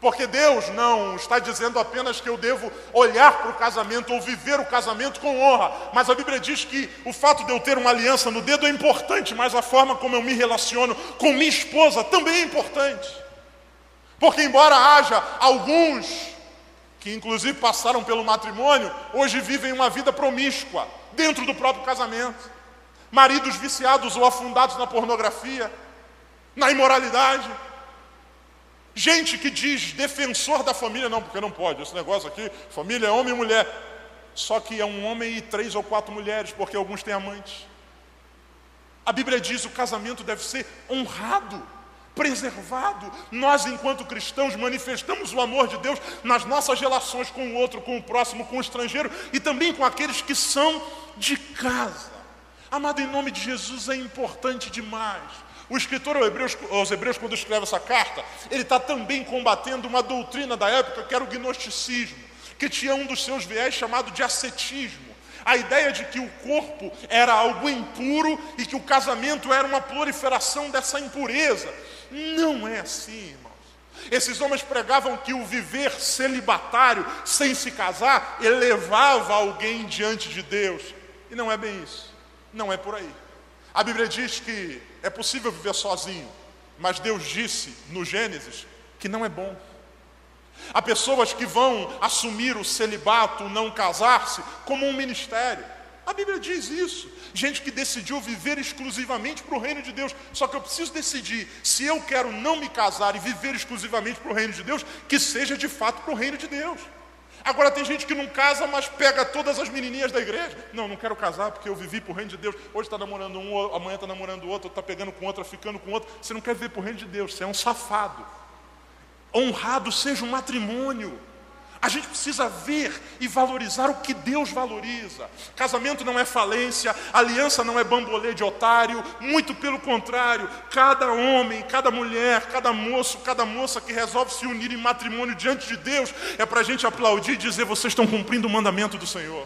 Porque Deus não está dizendo apenas que eu devo olhar para o casamento ou viver o casamento com honra. Mas a Bíblia diz que o fato de eu ter uma aliança no dedo é importante, mas a forma como eu me relaciono com minha esposa também é importante. Porque embora haja alguns que inclusive passaram pelo matrimônio, hoje vivem uma vida promíscua dentro do próprio casamento. Maridos viciados ou afundados na pornografia, na imoralidade. Gente que diz defensor da família, não, porque não pode, esse negócio aqui, família é homem e mulher. Só que é um homem e 3 ou 4 mulheres, porque alguns têm amantes. A Bíblia diz que o casamento deve ser honrado, preservado. Nós, enquanto cristãos, manifestamos o amor de Deus nas nossas relações com o outro, com o próximo, com o estrangeiro e também com aqueles que são de casa. Amado, em nome de Jesus, é importante demais. O escritor aos Hebreus, quando escreve essa carta, ele está também combatendo uma doutrina da época que era o gnosticismo, que tinha um dos seus viés chamado de ascetismo. A ideia de que o corpo era algo impuro e que o casamento era uma proliferação dessa impureza. Não é assim, irmãos. Esses homens pregavam que o viver celibatário, sem se casar, elevava alguém diante de Deus. E não é bem isso. Não é por aí. A Bíblia diz que é possível viver sozinho, mas Deus disse no Gênesis que não é bom. Há pessoas que vão assumir o celibato, o não casar-se, como um ministério. A Bíblia diz isso. Gente que decidiu viver exclusivamente para o reino de Deus. Só que eu preciso decidir, se eu quero não me casar e viver exclusivamente para o reino de Deus, que seja de fato para o reino de Deus. Agora tem gente que não casa, mas pega todas as menininhas da igreja. Não, não quero casar porque eu vivi para o reino de Deus. Hoje está namorando um, amanhã está namorando outro, está pegando com outra, ficando com outro. Você não quer viver para o reino de Deus, você é um safado. Honrado seja o matrimônio. A gente precisa ver e valorizar o que Deus valoriza. Casamento não é falência, aliança não é bambolê de otário, muito pelo contrário. Cada homem, cada mulher, cada moço, cada moça que resolve se unir em matrimônio diante de Deus, é para a gente aplaudir e dizer, vocês estão cumprindo o mandamento do Senhor.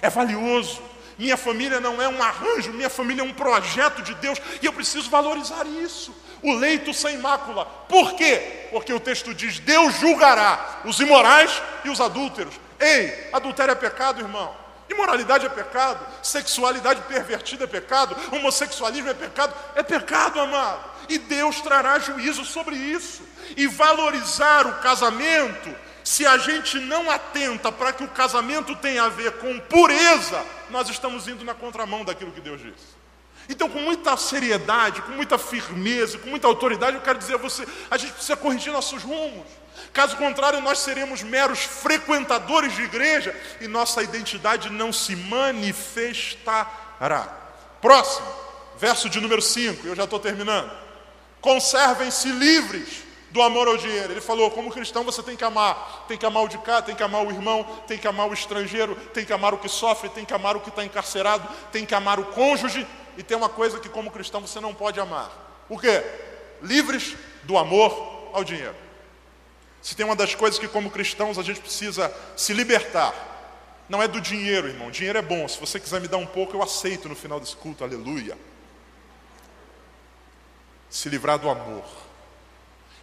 É valioso. Minha família não é um arranjo, minha família é um projeto de Deus e eu preciso valorizar isso. O leito sem mácula. Por quê? Porque o texto diz, Deus julgará os imorais e os adúlteros. Ei, adultério é pecado, irmão. Imoralidade é pecado. Sexualidade pervertida é pecado. Homossexualismo é pecado. É pecado, amado. E Deus trará juízo sobre isso. E valorizar o casamento, se a gente não atenta para que o casamento tenha a ver com pureza, nós estamos indo na contramão daquilo que Deus disse. Então, com muita seriedade, com muita firmeza, com muita autoridade, eu quero dizer a você, a gente precisa corrigir nossos rumos. Caso contrário, nós seremos meros frequentadores de igreja e nossa identidade não se manifestará. Próximo, verso de número 5, eu já estou terminando. Conservem-se livres do amor ao dinheiro. Ele falou, como cristão você tem que amar. Tem que amar o de cá, tem que amar o irmão, tem que amar o estrangeiro, tem que amar o que sofre, tem que amar o que está encarcerado, tem que amar o cônjuge. E tem uma coisa que como cristão você não pode amar. O quê? Livres do amor ao dinheiro. Se tem uma das coisas que, como cristãos, a gente precisa se libertar, não é do dinheiro, irmão. Dinheiro é bom. Se você quiser me dar um pouco, eu aceito no final desse culto. Aleluia. Se livrar do amor.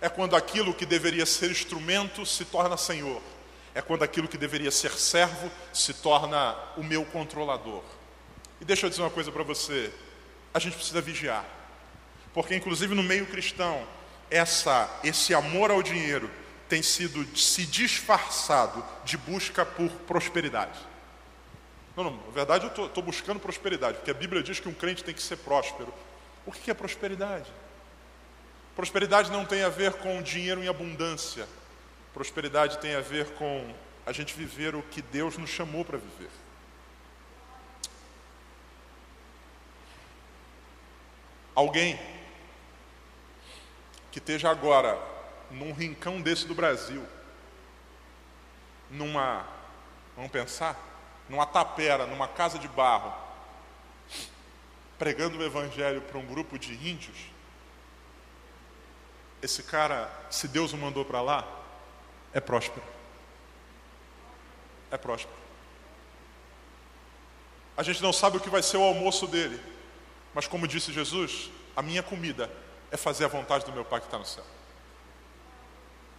É quando aquilo que deveria ser instrumento se torna senhor. É quando aquilo que deveria ser servo se torna o meu controlador. E deixa eu dizer uma coisa para você. A gente precisa vigiar. Porque, inclusive, no meio cristão, esse amor ao dinheiro tem sido se disfarçado de busca por prosperidade. Não, na verdade eu estou buscando prosperidade, porque a Bíblia diz que um crente tem que ser próspero. O que é prosperidade? Prosperidade não tem a ver com dinheiro em abundância. Prosperidade tem a ver com a gente viver o que Deus nos chamou para viver. Alguém que esteja agora num rincão desse do Brasil, numa tapera, numa casa de barro, pregando o evangelho para um grupo de índios, esse cara, se Deus o mandou para lá, é próspero. É próspero. A gente não sabe o que vai ser o almoço dele, mas como disse Jesus, a minha comida é fazer a vontade do meu Pai que está no céu.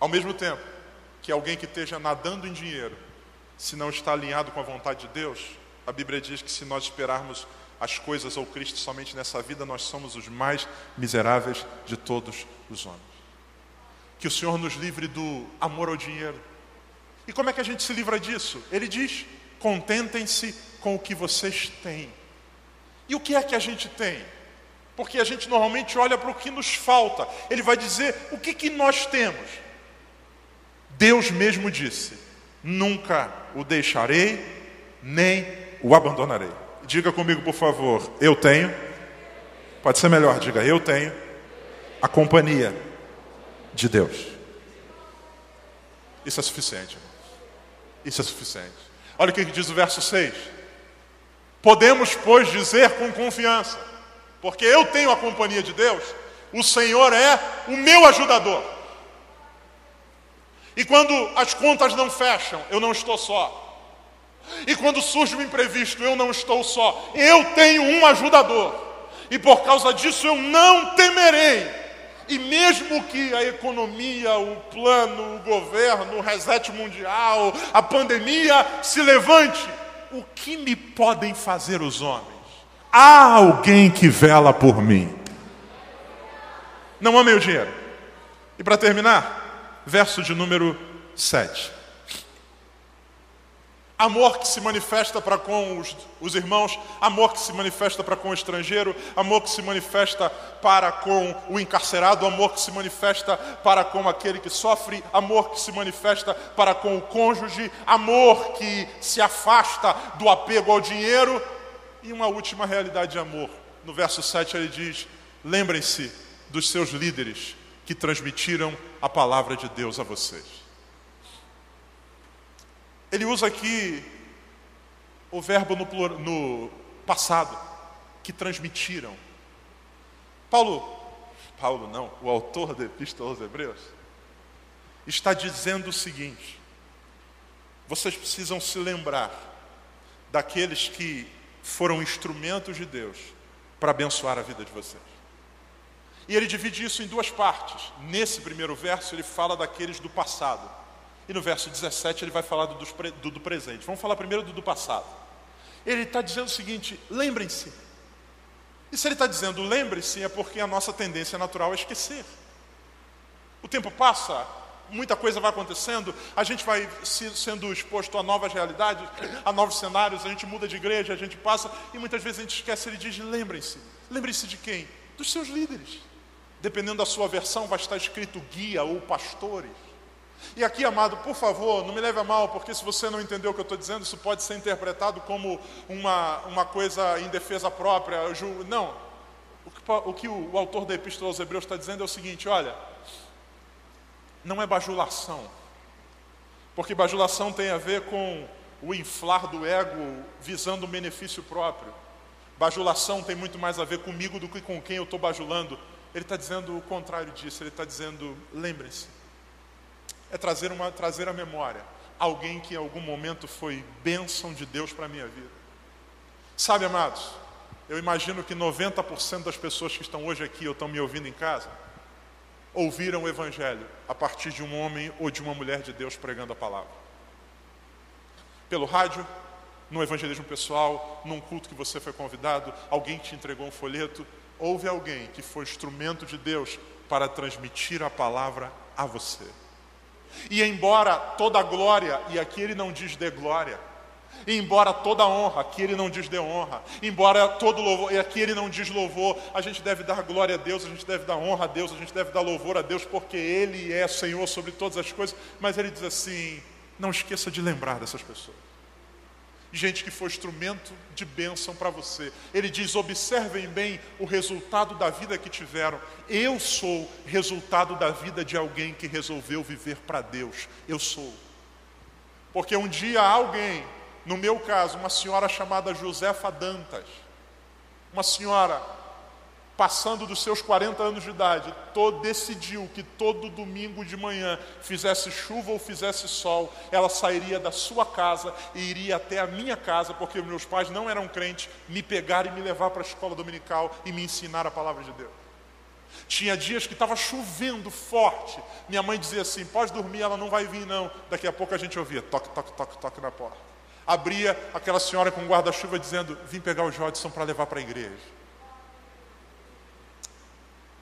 Ao mesmo tempo que alguém que esteja nadando em dinheiro, se não está alinhado com a vontade de Deus, a Bíblia diz que se nós esperarmos as coisas ou Cristo somente nessa vida, nós somos os mais miseráveis de todos os homens. Que o Senhor nos livre do amor ao dinheiro. E como é que a gente se livra disso? Ele diz, contentem-se com o que vocês têm. E o que é que a gente tem? Porque a gente normalmente olha para o que nos falta. Ele vai dizer o que nós temos. Deus mesmo disse, nunca o deixarei, nem o abandonarei. Diga comigo, por favor, eu tenho. Pode ser melhor, diga, eu tenho a companhia de Deus. Isso é suficiente, irmãos. Isso é suficiente. Olha o que diz o verso 6. Podemos, pois, dizer com confiança, porque eu tenho a companhia de Deus, o Senhor é o meu ajudador. E quando as contas não fecham, eu não estou só. E quando surge um imprevisto, eu não estou só. Eu tenho um ajudador. E por causa disso eu não temerei. E mesmo que a economia, o plano, o governo, o reset mundial, a pandemia se levante, o que me podem fazer os homens? Há alguém que vela por mim. Não amem o dinheiro. E para terminar, verso de número 7. Amor que se manifesta para com os irmãos, amor que se manifesta para com o estrangeiro, amor que se manifesta para com o encarcerado, amor que se manifesta para com aquele que sofre, amor que se manifesta para com o cônjuge, amor que se afasta do apego ao dinheiro. E uma última realidade de amor. No verso 7 ele diz, lembrem-se dos seus líderes que transmitiram a palavra de Deus a vocês. Ele usa aqui o verbo no passado, que transmitiram. O autor da Epístola aos Hebreus, está dizendo o seguinte: vocês precisam se lembrar daqueles que foram instrumentos de Deus para abençoar a vida de vocês. E ele divide isso em duas partes. Nesse primeiro verso ele fala daqueles do passado. E no verso 17 ele vai falar do presente. Vamos falar primeiro do passado. Ele está dizendo o seguinte, lembrem-se. E se ele está dizendo lembrem-se, é porque a nossa tendência natural é esquecer. O tempo passa, muita coisa vai acontecendo, a gente vai sendo exposto a novas realidades, a novos cenários, a gente muda de igreja, a gente passa, e muitas vezes a gente esquece. Ele diz, lembrem-se. Lembrem-se de quem? Dos seus líderes. Dependendo da sua versão, vai estar escrito guia ou pastores. E aqui, amado, por favor, não me leve a mal, porque se você não entendeu o que eu estou dizendo, isso pode ser interpretado como uma coisa em defesa própria. Não. O autor da Epístola aos Hebreus está dizendo é o seguinte, olha, não é bajulação. Porque bajulação tem a ver com o inflar do ego visando o benefício próprio. Bajulação tem muito mais a ver comigo do que com quem eu estou bajulando. Ele está dizendo o contrário disso. Ele está dizendo, lembrem-se. É é trazer à memória alguém que em algum momento foi bênção de Deus para a minha vida. Sabe, amados, eu imagino que 90% das pessoas que estão hoje aqui ou estão me ouvindo em casa ouviram o Evangelho a partir de um homem ou de uma mulher de Deus pregando a palavra. Pelo rádio, no evangelismo pessoal, num culto que você foi convidado, alguém te entregou um folheto. Houve alguém que foi instrumento de Deus para transmitir a palavra a você. E embora toda glória, e aqui ele não diz dê glória, e embora toda honra, aqui ele não diz dê honra, embora todo louvor, e aqui ele não diz louvor, a gente deve dar glória a Deus, a gente deve dar honra a Deus, a gente deve dar louvor a Deus, porque Ele é Senhor sobre todas as coisas. Mas ele diz assim: não esqueça de lembrar dessas pessoas. Gente que foi instrumento de bênção para você. Ele diz: observem bem o resultado da vida que tiveram. Eu sou resultado da vida de alguém que resolveu viver para Deus. Eu sou. Porque um dia alguém, no meu caso, uma senhora chamada Josefa Dantas, uma senhora passando dos seus 40 anos de idade, decidiu que todo domingo de manhã, fizesse chuva ou fizesse sol, ela sairia da sua casa e iria até a minha casa, porque meus pais não eram crentes, me pegar e me levar para a escola dominical e me ensinar a palavra de Deus. Tinha dias que estava chovendo forte, minha mãe dizia assim: pode dormir, ela não vai vir não. Daqui a pouco a gente ouvia toque, toque, toque, toque na porta. Abria aquela senhora com guarda-chuva dizendo: vim pegar o Jodson para levar para a igreja.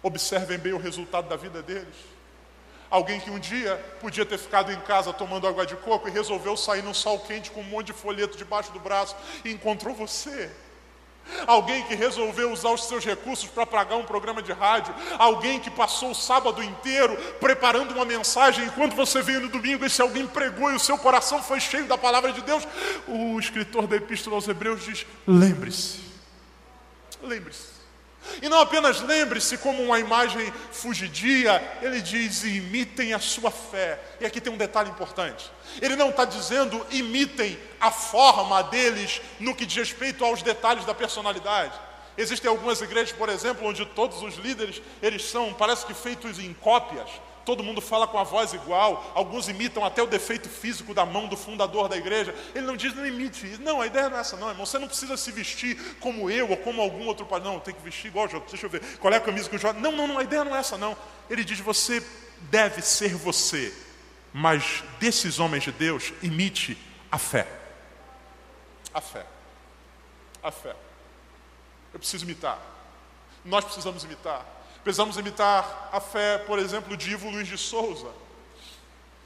Observem bem o resultado da vida deles. Alguém que um dia podia ter ficado em casa tomando água de coco e resolveu sair num sol quente com um monte de folheto debaixo do braço e encontrou você. Alguém que resolveu usar os seus recursos para pagar um programa de rádio. Alguém que passou o sábado inteiro preparando uma mensagem, enquanto você veio no domingo, esse alguém pregou e o seu coração foi cheio da palavra de Deus. O escritor da Epístola aos Hebreus diz: lembre-se. Lembre-se. E não apenas lembre-se como uma imagem fugidia, ele diz: imitem a sua fé. E aqui tem um detalhe importante. Ele não está dizendo imitem a forma deles no que diz respeito aos detalhes da personalidade. Existem algumas igrejas, por exemplo, onde todos os líderes, eles são, parece que feitos em cópias. Todo mundo fala com a voz igual, alguns imitam até o defeito físico da mão do fundador da igreja. Ele não diz, não imite. Não, a ideia não é essa não, irmão. Você não precisa se vestir como eu ou como algum outro. Não, tem que vestir igual o Jô. Deixa eu ver, qual é a camisa que o Jô... Não, a ideia não é essa não. Ele diz, você deve ser você, mas desses homens de Deus, imite a fé. A fé. A fé. Eu preciso imitar. Nós precisamos imitar. Precisamos imitar a fé, por exemplo, de Ivo Luiz de Souza.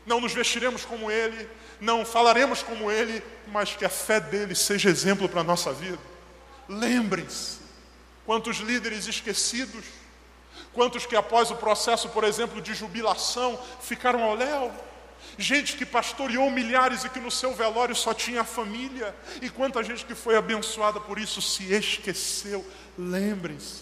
Não nos vestiremos como ele, não falaremos como ele, mas que a fé dele seja exemplo para a nossa vida. Lembrem-se, quantos líderes esquecidos, quantos que após o processo, por exemplo, de jubilação, ficaram ao léu. Gente que pastoreou milhares e que no seu velório só tinha a família. E quanta gente que foi abençoada por isso se esqueceu. Lembrem-se.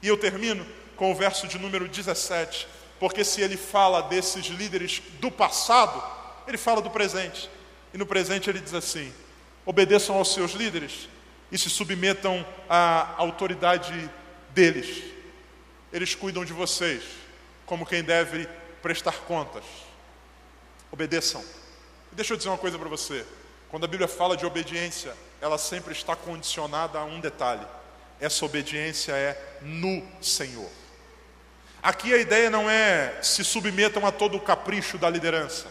E eu termino com o verso de número 17, porque se ele fala desses líderes do passado, ele fala do presente, e no presente ele diz assim: obedeçam aos seus líderes e se submetam à autoridade deles, eles cuidam de vocês como quem deve prestar contas. Obedeçam. E deixa eu dizer uma coisa para você: quando a Bíblia fala de obediência, ela sempre está condicionada a um detalhe: essa obediência é no Senhor. Aqui a ideia não é se submetam a todo o capricho da liderança.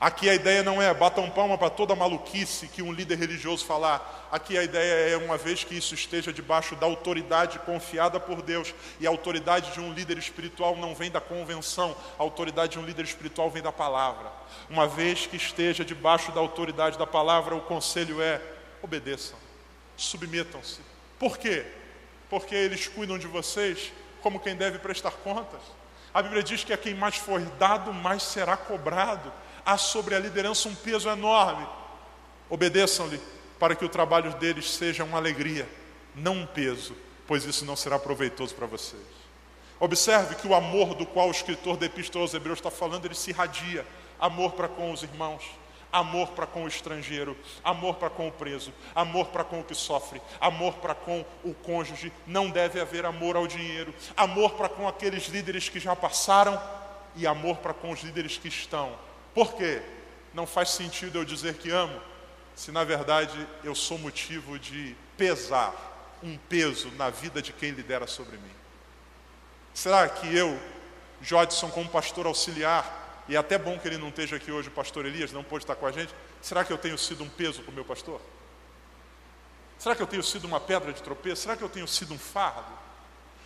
Aqui a ideia não é batam palma para toda maluquice que um líder religioso falar. Aqui a ideia é, uma vez que isso esteja debaixo da autoridade confiada por Deus, e a autoridade de um líder espiritual não vem da convenção, a autoridade de um líder espiritual vem da palavra. Uma vez que esteja debaixo da autoridade da palavra, o conselho é: obedeçam, submetam-se. Por quê? Porque eles cuidam de vocês como quem deve prestar contas. A Bíblia diz que a quem mais for dado, mais será cobrado. Há sobre a liderança um peso enorme. Obedeçam-lhe para que o trabalho deles seja uma alegria, não um peso, pois isso não será proveitoso para vocês. Observe que o amor do qual o escritor da Epístola aos Hebreus está falando, ele se irradia. Amor para com os irmãos, amor para com o estrangeiro, amor para com o preso, amor para com o que sofre, amor para com o cônjuge. Não deve haver amor ao dinheiro, amor para com aqueles líderes que já passaram e amor para com os líderes que estão. Por quê? Não faz sentido eu dizer que amo, se na verdade eu sou motivo de pesar, um peso na vida de quem lidera sobre mim. Será que eu, Jodson, como pastor auxiliar, e é até bom que ele não esteja aqui hoje, o pastor Elias não pôde estar com a gente, será que eu tenho sido um peso para o meu pastor? Será que eu tenho sido uma pedra de tropeço? Será que eu tenho sido um fardo?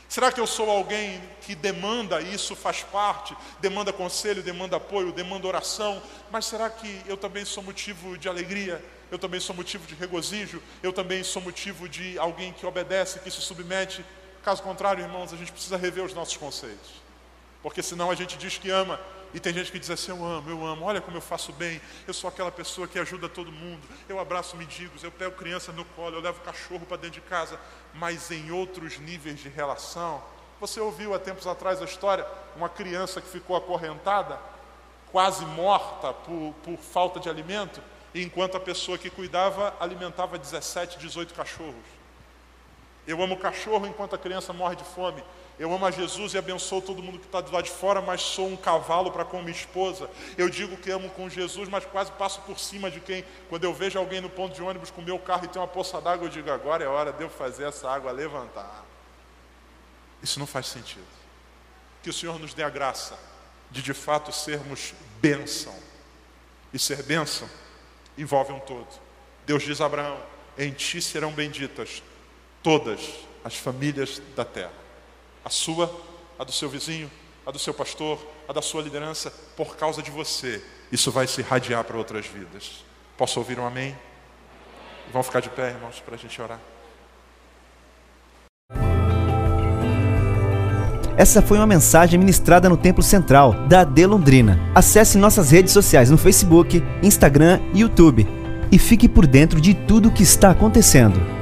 Será que eu sou alguém que demanda isso, faz parte, demanda conselho, demanda apoio, demanda oração, mas será que eu também sou motivo de alegria? Eu também sou motivo de regozijo? Eu também sou motivo de alguém que obedece, que se submete? Caso contrário, irmãos, a gente precisa rever os nossos conceitos. Porque senão a gente diz que ama, e tem gente que diz assim, eu amo, olha como eu faço bem, eu sou aquela pessoa que ajuda todo mundo, eu abraço mendigos, eu pego criança no colo, eu levo cachorro para dentro de casa. Mas em outros níveis de relação, você ouviu há tempos atrás a história, uma criança que ficou acorrentada, quase morta por falta de alimento, enquanto a pessoa que cuidava alimentava 17, 18 cachorros. Eu amo o cachorro enquanto a criança morre de fome. Eu amo a Jesus e abençoo todo mundo que está do lado de fora, mas sou um cavalo para com minha esposa. Eu digo que amo com Jesus, mas quase passo por cima de quem? Quando eu vejo alguém no ponto de ônibus com o meu carro e tem uma poça d'água, eu digo, agora é hora de eu fazer essa água levantar. Isso não faz sentido. Que o Senhor nos dê a graça de fato, sermos bênção. E ser bênção envolve um todo. Deus diz a Abraão, em ti serão benditas todas as famílias da terra. A sua, a do seu vizinho, a do seu pastor, a da sua liderança, por causa de você. Isso vai se irradiar para outras vidas. Posso ouvir um amém? Vamos ficar de pé, irmãos, para a gente orar. Essa foi uma mensagem ministrada no Templo Central da AD Londrina. Acesse nossas redes sociais no Facebook, Instagram e YouTube. E fique por dentro de tudo o que está acontecendo.